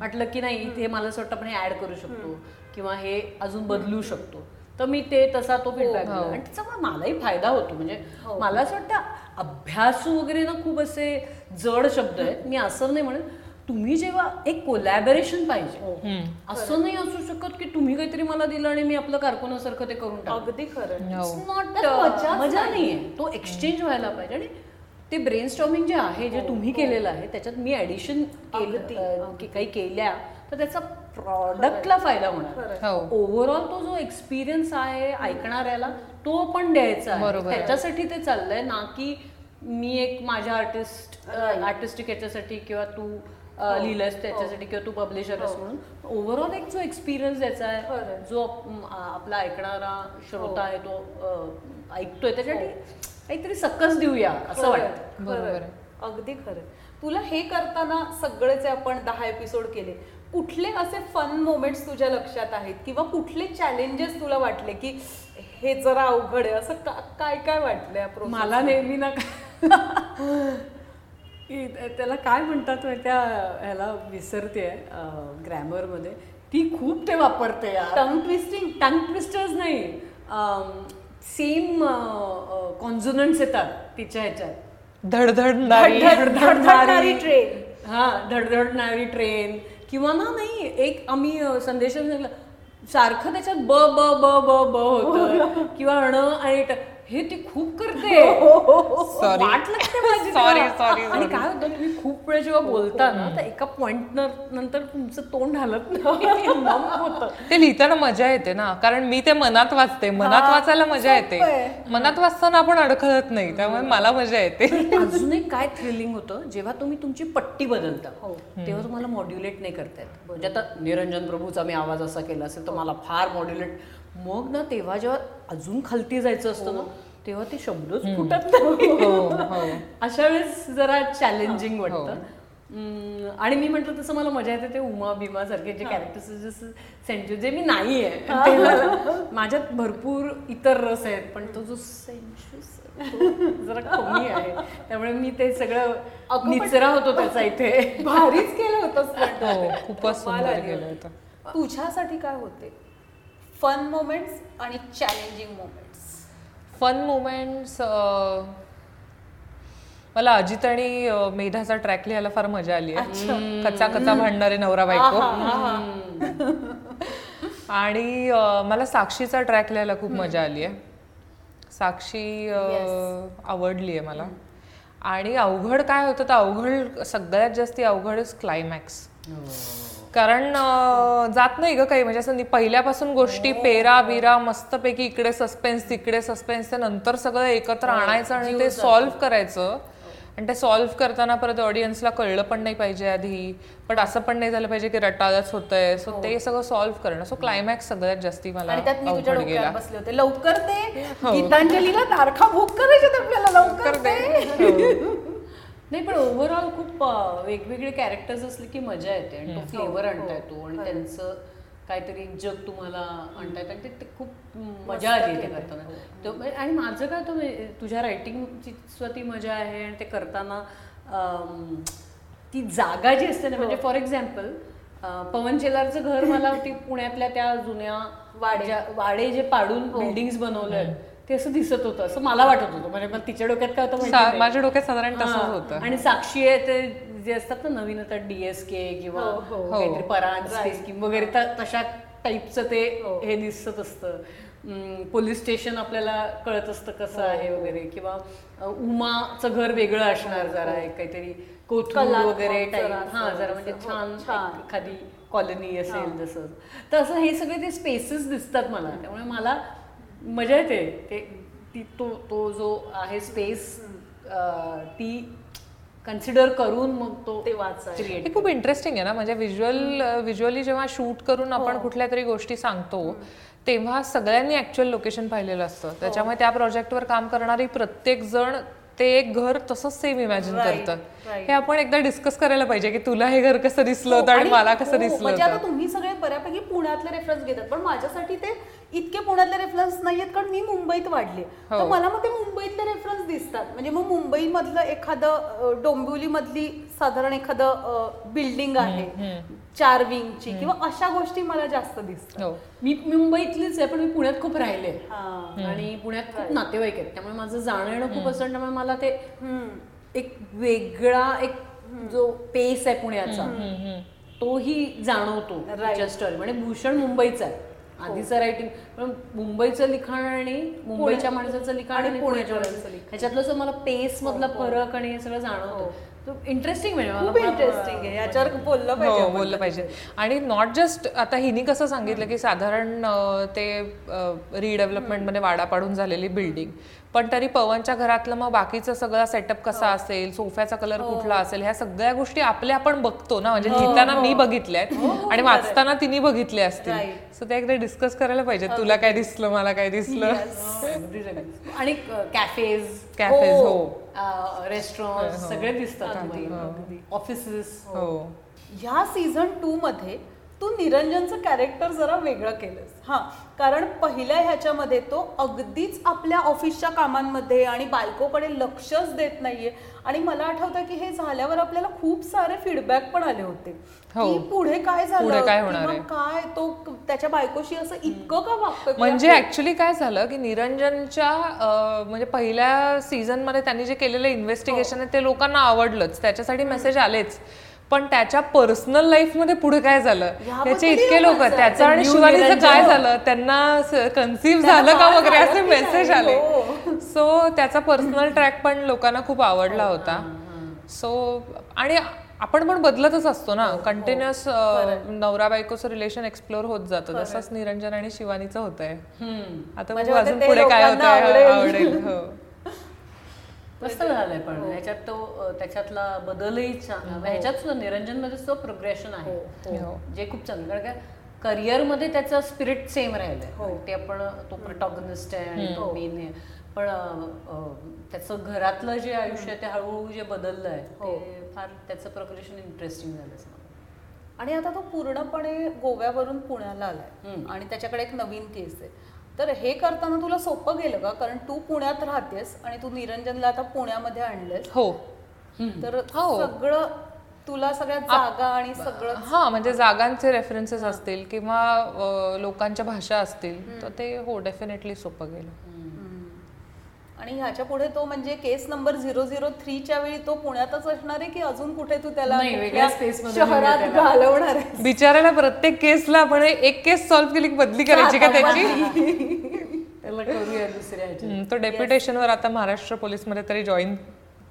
वाटलं की नाही हे मला असं वाटतं आपण हे ॲड करू शकतो किंवा हे अजून बदलू शकतो, तर मी ते तसा तो फीडबॅक दिला आणि त्याच्यामुळे मलाही फायदा होतो. म्हणजे मला असं वाटतं अभ्यासू वगैरे ना खूप असे जड शब्द आहेत, मी असं नाही म्हणत. तुम्ही जेव्हा एक कोलॅबोरेशन पाहिजे, असं नाही असू शकत की तुम्ही काहीतरी मला दिलं आणि मी आपलं कारकुनासारखं ते करून टाकलं. अगदी खरं, इट्स नॉट, मजा नाहीये, तो एक्सचेंज व्हायला पाहिजे. आणि ते ब्रेनस्टॉर्मिंग जे आहे, जे तुम्ही केलेलं आहे त्याच्यात मी ॲडिशन केलं काही केल्या तर त्याचा प्रॉडक्टला फायदा होणार. ओव्हरऑल तो जो एक्सपिरियन्स आहे ऐकणाऱ्याला तो पण द्यायचा आहे, त्याच्यासाठी ते चाललंय ना, की मी एक माझ्या आर्टिस्टिक याच्यासाठी किंवा तू लिहिलंस त्याच्यासाठी किंवा तू पब्लिशर आहेस म्हणून. ओव्हरऑल एक जो एक्सपिरियन्स द्यायचा आहे, जो आपला ऐकणारा श्रोता आहे तो ऐकतोय त्याच्यासाठी काहीतरी सकस देऊया असं वाटतं. बरोबर, अगदी खरं. तुला हे करताना सगळेच आपण 10 एपिसोड केले, कुठले असे फन मोमेंट्स तुझ्या लक्षात आहेत किंवा कुठले चॅलेंजेस तुला वाटले की हे जरा अवघड आहे, असं काय काय वाटलं? मला नेहमी ना त्याला काय म्हणतात त्या ह्याला विसरते ग्रॅमरमध्ये, ती खूप ते वापरते. टंग ट्विस्टर्स नाही, सेम कॉन्झोनंट्स येतात तिच्या ह्याच्यात. धडधडणारी ट्रेन किंवा ना, नाही एक आम्ही संदेशन सांगला सारखं त्याच्यात ब ब ब ब ब होतं किंवा अण आणि हे ती खूप करते. आणि काय होतं तुम्ही खूप वेळ जेव्हा बोलता ना तर एका पॉइंट नंतर तुमचं तोंड हलत नाही, ते लिहिताना मजा येते ना, कारण मी ते मनात वाचते, मनात वाचायला मजा येते, मनात वाचताना आपण अडखळत नाही, त्यामुळे मला मजा येते. अजून एक काय थ्रिलिंग होतं जेव्हा तुम्ही तुमची पट्टी बदलता तेव्हा तुम्हाला मॉड्युलेट नाही करता येत. म्हणजे आता निरंजन प्रभूचा मी आवाज असा केला असेल तर मला फार मॉड्युलेट, मग ना तेव्हा जेव्हा अजून खालती जायचं असतं ना तेव्हा ते शब्दच फुटत नाही, अशा वेळेस जरा चॅलेंजिंग वाटतं. आणि मी म्हटलं तसं मला मजा येते ते उमा भीमा सारखे जे कॅरेक्टर्स सेंचुरी जे मी नाही आहे, माझ्यात भरपूर इतर रस आहेत पण तो जो सेंचुरी जरा कमी आहे, त्यामुळे मी ते सगळं निचरा होतो त्याचा इथे. भारीच केलं होतं, खूपच केलं होतं. तुझ्यासाठी काय होते फन मोमेंट्स आणि चॅलेंजिंग मोमेंट्स? फन मोमेंट्स मला अजित आणि मेधाचा ट्रॅक लिहायला फार मजा आली आहे, कच्चा कच्चा भांडणारे नवरा बायको. आणि मला साक्षीचा ट्रॅक लिहायला खूप मजा आली आहे, साक्षी आवडली आहे मला. आणि अवघड काय होतं तर अवघड सगळ्यात जास्ती अवघडच क्लायमॅक्स, कारण जात नाही ग काही, म्हणजे असं पहिल्यापासून गोष्टी पेरा बिरा मस्तपैकी इकडे सस्पेन्स तिकडे सस्पेन्स, ते नंतर सगळं एकत्र आणायचं आणि ते सॉल्व्ह करायचं. आणि ते सॉल्व्ह करताना परत ऑडियन्सला कळलं पण नाही पाहिजे आधी, पण असं पण नाही झालं पाहिजे की रटाळच होतंय, सो ते सगळं सॉल्व्ह करणं. सो क्लायमॅक्स सगळ्यात जास्ती मला आवडून गेला. लवकर ते गीतांजलीला तारखा बुक करायच्यात आपल्याला, लवकर ते नाही, पण ओव्हरऑल खूप वेगवेगळे कॅरेक्टर्स असले की मजा येते आणि तो फ्लेवर आणता येतो आणि त्यांचं काहीतरी जग तुम्हाला आणता येतं आणि ते खूप मजा येते करताना. आणि माझं काय तो तुझ्या रायटिंगची स्वतः मजा आहे आणि ते करताना ती जागा जी असते ना, म्हणजे फॉर एक्झाम्पल पवन चेलारचं घर मला ती पुण्यातल्या त्या जुन्या वाडे जे पाडून बिल्डिंग्स बनवलं आहे ते असं दिसत होतं, असं मला वाटत होतं. म्हणजे तिच्या डोक्यात काय होतं, माझ्या डोक्यात साधारण तसंच होतं. आणि साक्षी आहे ते जे असतात ना नवीन आता DSK किंवा काहीतरी परांजपे स्कीम वगैरे तशा टाईपचं ते हे दिसत असतं. पोलीस स्टेशन आपल्याला कळत असतं कसं आहे वगैरे, किंवा उमाचं घर वेगळं असणार जरा, एक काहीतरी कोथरूड वगैरे टाईप, हा जरा म्हणजे छान एखादी कॉलनी असेल जसं, तर असं हे सगळे ते स्पेसेस दिसतात मला. त्यामुळे मला मजा येते ते ती तो जो आहे स्पेस ती कन्सिडर करून मग तो ते वाचायचं. हे खूप इंटरेस्टिंग आहे ना, म्हणजे व्हिज्युअली जेव्हा शूट करून आपण कुठल्या तरी गोष्टी सांगतो तेव्हा सगळ्यांनी ऍक्च्युअल लोकेशन पाहिलेलं असतं. त्याच्यामुळे त्या प्रोजेक्टवर काम करणारी प्रत्येक जण ते एक घर तसंच सेम इमॅजिन करतात. हे आपण एकदा डिस्कस करायला पाहिजे की तुला हे घर कसं दिसलं होतं आणि मला कसं दिसलं होतं. आता तुम्ही सगळे बऱ्यापैकी पुण्यातले रेफरन्स घेतात, पण माझ्यासाठी ते इतके पुण्यातले रेफरन्स नाहीयेत, कारण मी मुंबईत वाढले. तर मला मग ते मुंबईतले रेफरन्स दिसतात. म्हणजे मग मुंबईमधलं एखादं डोंबिवलीमधली साधारण एखादं बिल्डिंग आहे 4 विंगची किंवा अशा गोष्टी मला जास्त दिसतात. मी मुंबईतलीच आहे पण मी पुण्यात खूप राहिले आणि पुण्यात खूप नातेवाईक आहेत, त्यामुळे माझं जाणं येणं खूप असतं. त्यामुळे मला ते एक वेगळा एक जो पेस आहे पुण्याचा तोही जाणवतो. म्हणजे भूषण मुंबईचा आहे आधीचं रायटिंग, पण मुंबईचं लिखाण आणि मुंबईच्या माणसाचं लिखाण आणि पुण्याच्या माणसाचं लिखाण ह्याच्यातलं मला पेस मधला फरक आणि हे सगळं जाणवतो. इंटरेस्टिंग आहे, याच्यावर बोललं पाहिजे. आणि नॉट जस्ट आता हिनी कसं सांगितलं की साधारण ते रिडेव्हलपमेंटमध्ये वाडा पाडून झालेली बिल्डिंग, पण तरी पवनच्या घरातलं मग बाकीचं सगळा सेटअप कसा असेल, सोफ्याचा कलर कुठला असेल, ह्या सगळ्या गोष्टी आपल्या आपण बघतो ना. म्हणजे लिहिताना मी बघितल्या आणि वाचताना तिने बघितल्या असतील. सो ते एकदा डिस्कस करायला पाहिजे, तुला काय दिसलं मला काय दिसलं. आणि कॅफेज रेस्टॉरंट सगळे दिसतात, ऑफिसेस. ह्या सीझन 2 मध्ये तू निरंजनचं कॅरेक्टर जरा वेगळं केलंस. कारण पहिल्या ह्याच्यामध्ये तो अगदीच आपल्या ऑफिसच्या कामांमध्ये आणि बायकोकडे लक्षच देत नाहीये. आणि मला आठवतं की हे झाल्यावर आपल्याला खूप सारे फीडबॅक पण आले होते की पुढे काय झालं, काय तो त्याच्या बायकोशी असं इतकं का वागतो. म्हणजे ऍक्च्युली काय झालं की निरंजनच्या म्हणजे पहिल्या सीझन मध्ये त्यांनी जे केलेलं इन्व्हेस्टिगेशन आहे ते लोकांना आवडलंच, त्याच्यासाठी मेसेज आलेच, पण त्याच्या पर्सनल लाईफ मध्ये पुढे काय झालं त्याचे इतके लोक, त्याचं आणि शिवानीचं काय झालं, त्यांना कन्सिव्ह झालं का वगैरे असे मेसेज आले. सो त्याचा पर्सनल ट्रॅक पण लोकांना खूप आवडला होता. सो आणि आपण पण बदलतच असतो ना, कंटिन्युअस नवरा बायकोचं रिलेशन एक्सप्लोअर होत जातं, तसंच निरंजन आणि शिवानीचं होत आहे. आता अजून पुढे काय होत आवडेल. मस्त झालंय, पण ह्याच्यात तो त्याच्यातला बदलही छान. ह्याच्यात सुद्धा निरंजनमध्येच तो प्रोग्रेशन आहे जे खूप चांगलं, कारण काय करिअरमध्ये त्याचा स्पिरिट सेम राहिलाय. ते आपण तो प्रोटॅगनिस्ट आहे आणि तो मेन आहे, पण त्याचं घरातलं जे आयुष्य ते हळूहळू जे बदललं आहे ते फार त्याचं प्रोग्रेशन इंटरेस्टिंग झालं. आणि आता तो पूर्णपणे गोव्यावरून पुण्याला आलाय आणि त्याच्याकडे एक नवीन केस आहे. तर हे करताना तुला सोपं गेलं का, कारण तू पुण्यात राहतेस आणि तू निरंजनला आता पुण्यामध्ये आणलेस. हो, तर सगळं तुला सगळ्या जागा आणि सगळं म्हणजे जागांचे रेफरन्सेस असतील किंवा लोकांच्या भाषा असतील तर ते डेफिनेटली सोपं गेलं. आणि ह्याच्या पुढे तो म्हणजे केस नंबर 003 च्या वेळी तो पुण्यातच असणार आहे की अजून कुठे तू त्याला शहरात घालवणार आहे. बिचाराला प्रत्येक केसला आपण एक केस सॉल्व्ह केली बदली करायची का त्याची, त्याला करूया दुसऱ्या. तो डेप्युटेशनवर आता महाराष्ट्र पोलीस मध्ये तरी जॉईन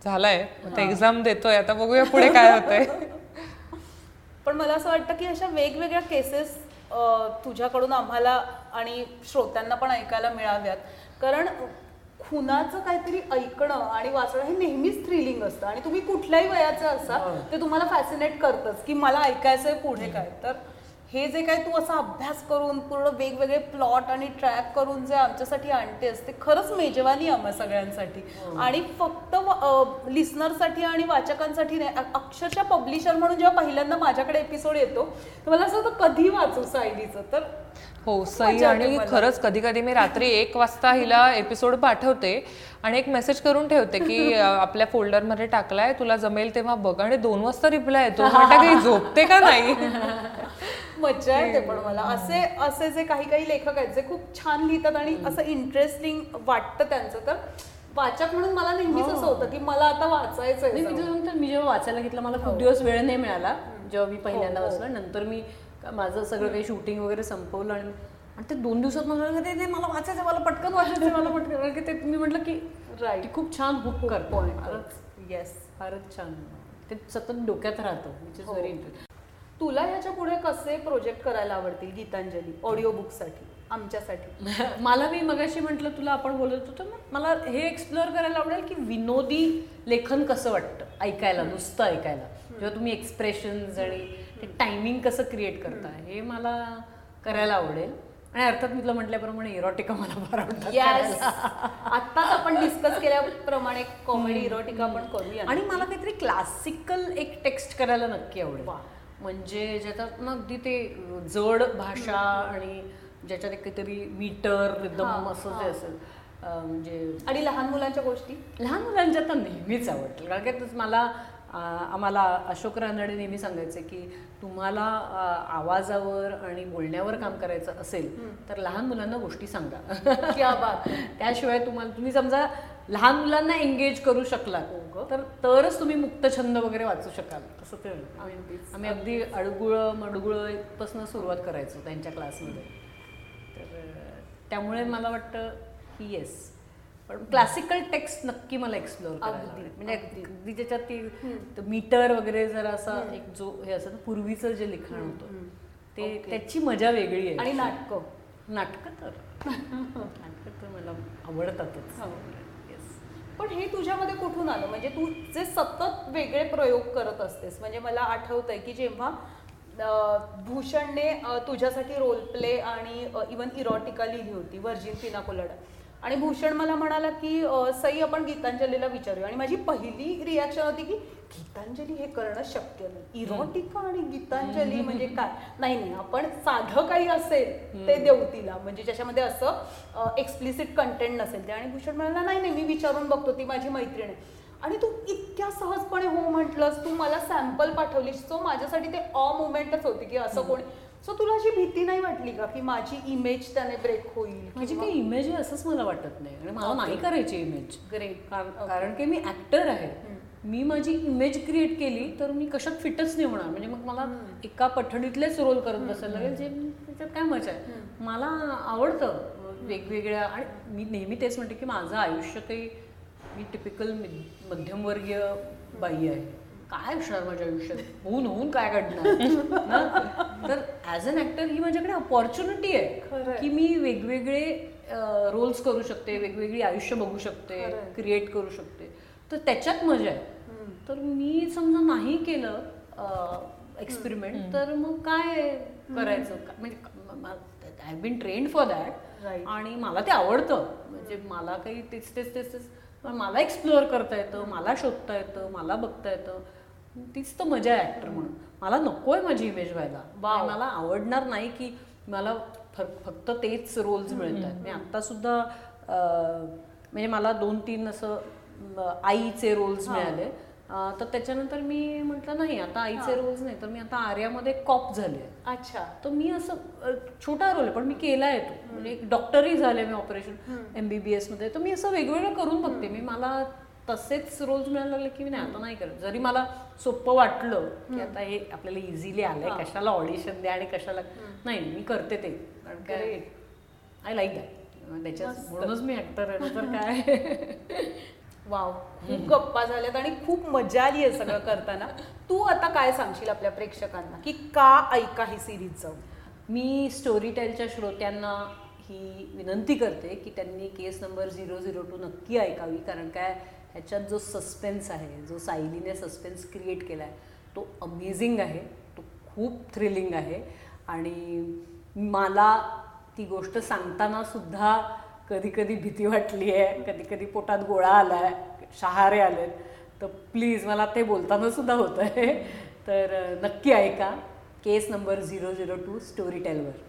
झालाय, एक्झाम देतोय, आता बघूया पुढे काय होतंय. पण मला असं वाटतं की अशा वेगवेगळ्या केसेस तुझ्याकडून आम्हाला आणि श्रोत्यांना पण ऐकायला मिळाव्यात, कारण खुनाचं काहीतरी ऐकणं आणि वाचणं हे नेहमीच थ्रिलिंग असतं. आणि तुम्ही कुठल्याही वयाचं असाल ते तुम्हाला फॅसिनेट करतंच की मला ऐकायचंय पुढे काय. तर हे जे काय तू असा अभ्यास करून पूर्ण वेगवेगळे प्लॉट आणि ट्रॅक करून जे आमच्यासाठी आणतेस ते खरंच मेजवानी आम्हा सगळ्यांसाठी. आणि फक्त लिस्नरसाठी आणि वाचकांसाठी नाही, अक्षरशः पब्लिशर म्हणून जेव्हा पहिल्यांदा माझ्याकडे एपिसोड येतो तर मला असं होतं कधी वाचू सायलीचं. तर हो सई, आणि खरंच कधी कधी मी रात्री 1 वाजता हिला एपिसोड पाठवते आणि एक मेसेज करून ठेवते की आपल्या फोल्डरमध्ये टाकलाय, तुला जमेल तेव्हा बघ. आणि 2 वाजता रिप्लाय येतो, काही झोपते का नाही. मज्जा येते. पण मला असे असे जे काही काही लेखक आहेत जे खूप छान लिहितात आणि असं इंटरेस्टिंग वाटतं त्यांचं, तर वाचक म्हणून मला नेहमीच असं होतं की मला आता वाचायचं. मी जेव्हा वाचायला घेतलं मला खूप दिवस वेळ नाही मिळाला जेव्हा मी पहिल्यांदा वाचलं. नंतर मी माझं सगळं काही शूटिंग वगैरे संपवलं आणि ते 2 दिवसात मला ते मला वाचायचं, मला पटकन वाचायचं, मला पटकन. कारण की ते तुम्ही म्हटलं की राईट, खूप छान हुक करतो. येस, फारच छान. ते सतत डोक्यात राहतं, विच इज व्हेरी इंटरेस्टिंग. तुला याच्या पुढे कसे प्रोजेक्ट करायला आवडतील गीतांजली ऑडिओ बुकसाठी आमच्यासाठी? मला मी मगाशी म्हटलं तुला, आपण बोलत होतो मला हे एक्सप्लोअर करायला आवडेल की विनोदी लेखन कसं वाटतं ऐकायला, नुसतं ऐकायला, जेव्हा तुम्ही एक्सप्रेशन्स आणि ते टायमिंग कसं क्रिएट करता हे मला करायला आवडेल. आणि अर्थात मी तुला म्हटल्याप्रमाणे इरोटिका मला फार आवडतात. आत्ताच आपण डिस्कस केल्याप्रमाणे कॉमेडी इरोटिका आपण करूया. आणि मला काहीतरी क्लासिकल एक टेक्स्ट करायला नक्की आवडेल, म्हणजे ज्याच्यात ना अगदी ते जड भाषा आणि ज्याच्यात काहीतरी मीटर रिदम असं ते असेल, म्हणजे. आणि लहान मुलांच्या गोष्टी, लहान मुलांच्या तर नेहमीच आवडतील, कारण की मला आम्हाला अशोक रानडे नेहमी सांगायचे की तुम्हाला आवाजावर आणि बोलण्यावर काम करायचं असेल तर लहान मुलांना गोष्टी सांगा. त्याशिवाय तुम्हाला, तुम्ही समजा लहान मुलांना एंगेज करू शकला तरच तुम्ही मुक्तछंद वगैरे वाचू शकाल. असं ते आम्ही अगदी अडगुळं मडगुळं पासून सुरुवात करायचो त्यांच्या क्लासमध्ये. तर त्यामुळे मला वाटतं की येस, पण क्लासिकल टेक्स्ट नक्की मला एक्सप्लोअर करायला, म्हणजे अगदी ज्याच्यात ती मीटर वगैरे जरा असा एक जो हे असं पूर्वीचं जे लिखाण होतं ते, त्याची मजा वेगळी आहे. आणि नाटकं नाटकं तर मला आवडतातच. पण हे तुझ्यामध्ये कुठून आलं, म्हणजे तू जे सतत वेगळे प्रयोग करत असतेस? म्हणजे मला आठवतंय की जेव्हा भूषणने तुझ्यासाठी रोल प्ले आणि इवन इरोटिका लिहिली होती व्हर्जिन पिनाकोलाडा, आणि भूषण मला म्हणाला की सई आपण गीतांजलीला विचारूया, आणि माझी पहिली रिॲक्शन होती की गीतांजली हे करणं शक्य नाही, इरोटिका आणि गीतांजली म्हणजे काय, नाही नाही आपण साधं काही असेल ते देऊ तिला, म्हणजे ज्याच्यामध्ये असं एक्सप्लिसिट कंटेंट नसेल ते. आणि भूषण म्हणाला नाही नाही मी विचारून बघतो, ती माझी मैत्रीण आहे. आणि तू इतक्या सहजपणे हो म्हटलंस, तू मला सॅम्पल पाठवलीस, सो माझ्यासाठी ते अ मोमेंटच होती की असं कोणी. सो तुला अशी भीती नाही वाटली का की माझी इमेज त्याने ब्रेक होईल? माझी काही इमेज आहे असंच मला वाटत नाही, आणि मला नाही करायची इमेज. ग्रेट, कारण की मी ऍक्टर आहे, मी माझी इमेज क्रिएट केली तर मी कशात फिटच नाही होणार, म्हणजे मग मला एका पठडीतलेच रोल करत बसायला लागेल, जे त्याच्यात काय मजा आहे. मला आवडतं वेगवेगळ्या, आणि मी नेहमी तेच म्हणते की माझं आयुष्य काही, मी टिपिकल मध्यमवर्गीय बाई आहे, काय असणार माझ्या आयुष्यात, होऊन होऊन काय घडणार. तर ॲज अन ॲक्टर ही माझ्याकडे अपॉर्च्युनिटी आहे की मी वेगवेगळे रोल्स करू शकते, वेगवेगळी आयुष्य बघू शकते, क्रिएट करू शकते, तर त्याच्यात मजा आहे. तर मी समजा नाही केलं एक्सपेरिमेंट तर मग काय करायचं, म्हणजे I been trained for that, आणि मला ते आवडतं. म्हणजे मला काही तेच तेच तेच तेच, मला एक्सप्लोअर करता येतं, मला शोधता येतं, मला बघता येतं, तीच तर मजा आहे ॲक्टर म्हणून. मला नको आहे माझी इमेज व्हायला, मला आवडणार नाही की मला फक्त तेच रोल्स मिळत आहेत. मी आत्तासुद्धा म्हणजे मला 2-3 असं आईचे रोल्स मिळाले, तर त्याच्यानंतर मी म्हटलं नाही आता आईचे रोल्स नाही, तर मी आता आर्यामध्ये कॉप झाले. अच्छा, तर मी असं छोटा रोल आहे पण मी केला आहे तो, म्हणजे एक डॉक्टरही झाले मी, ऑपरेशन MBBS मध्ये. तर मी असं वेगवेगळं करून बघते. मी मला तसेच रोल्स मिळायला लागले की मी नाही आता नाही करत, जरी मला सोपं वाटलं की आता हे आपल्याला इझिली आलंय, कशाला ऑडिशन द्या आणि कशाला, नाही मी करते ते, कारण काय आय लाईक दॅट, त्याच्यात म्हणूनच मी ॲक्टर आहे. तर काय वाव, खूप गप्पा झाल्यात आणि खूप मजा आली आहे सगळं करताना. तू आता काय सांगशील आपल्या प्रेक्षकांना की का ऐका ही सिरीज जाऊ? मी स्टोरीटेलच्या श्रोत्यांना ही विनंती करते की त्यांनी केस नंबर 002 नक्की ऐकावी, कारण काय ह्याच्यात जो सस्पेन्स आहे, जो सायलीने सस्पेन्स क्रिएट केला आहे तो अमेझिंग आहे, तो खूप थ्रिलिंग आहे. आणि मला ती गोष्ट सांगतानासुद्धा कधी कधी भीती वाटली आहे, कधी कधी पोटात गोळा आला आहे, शहारे आले, तर प्लीज मला ते बोलतानासुद्धा होतं आहे. तर नक्की ऐका केस नंबर 002 स्टोरीटेलवर.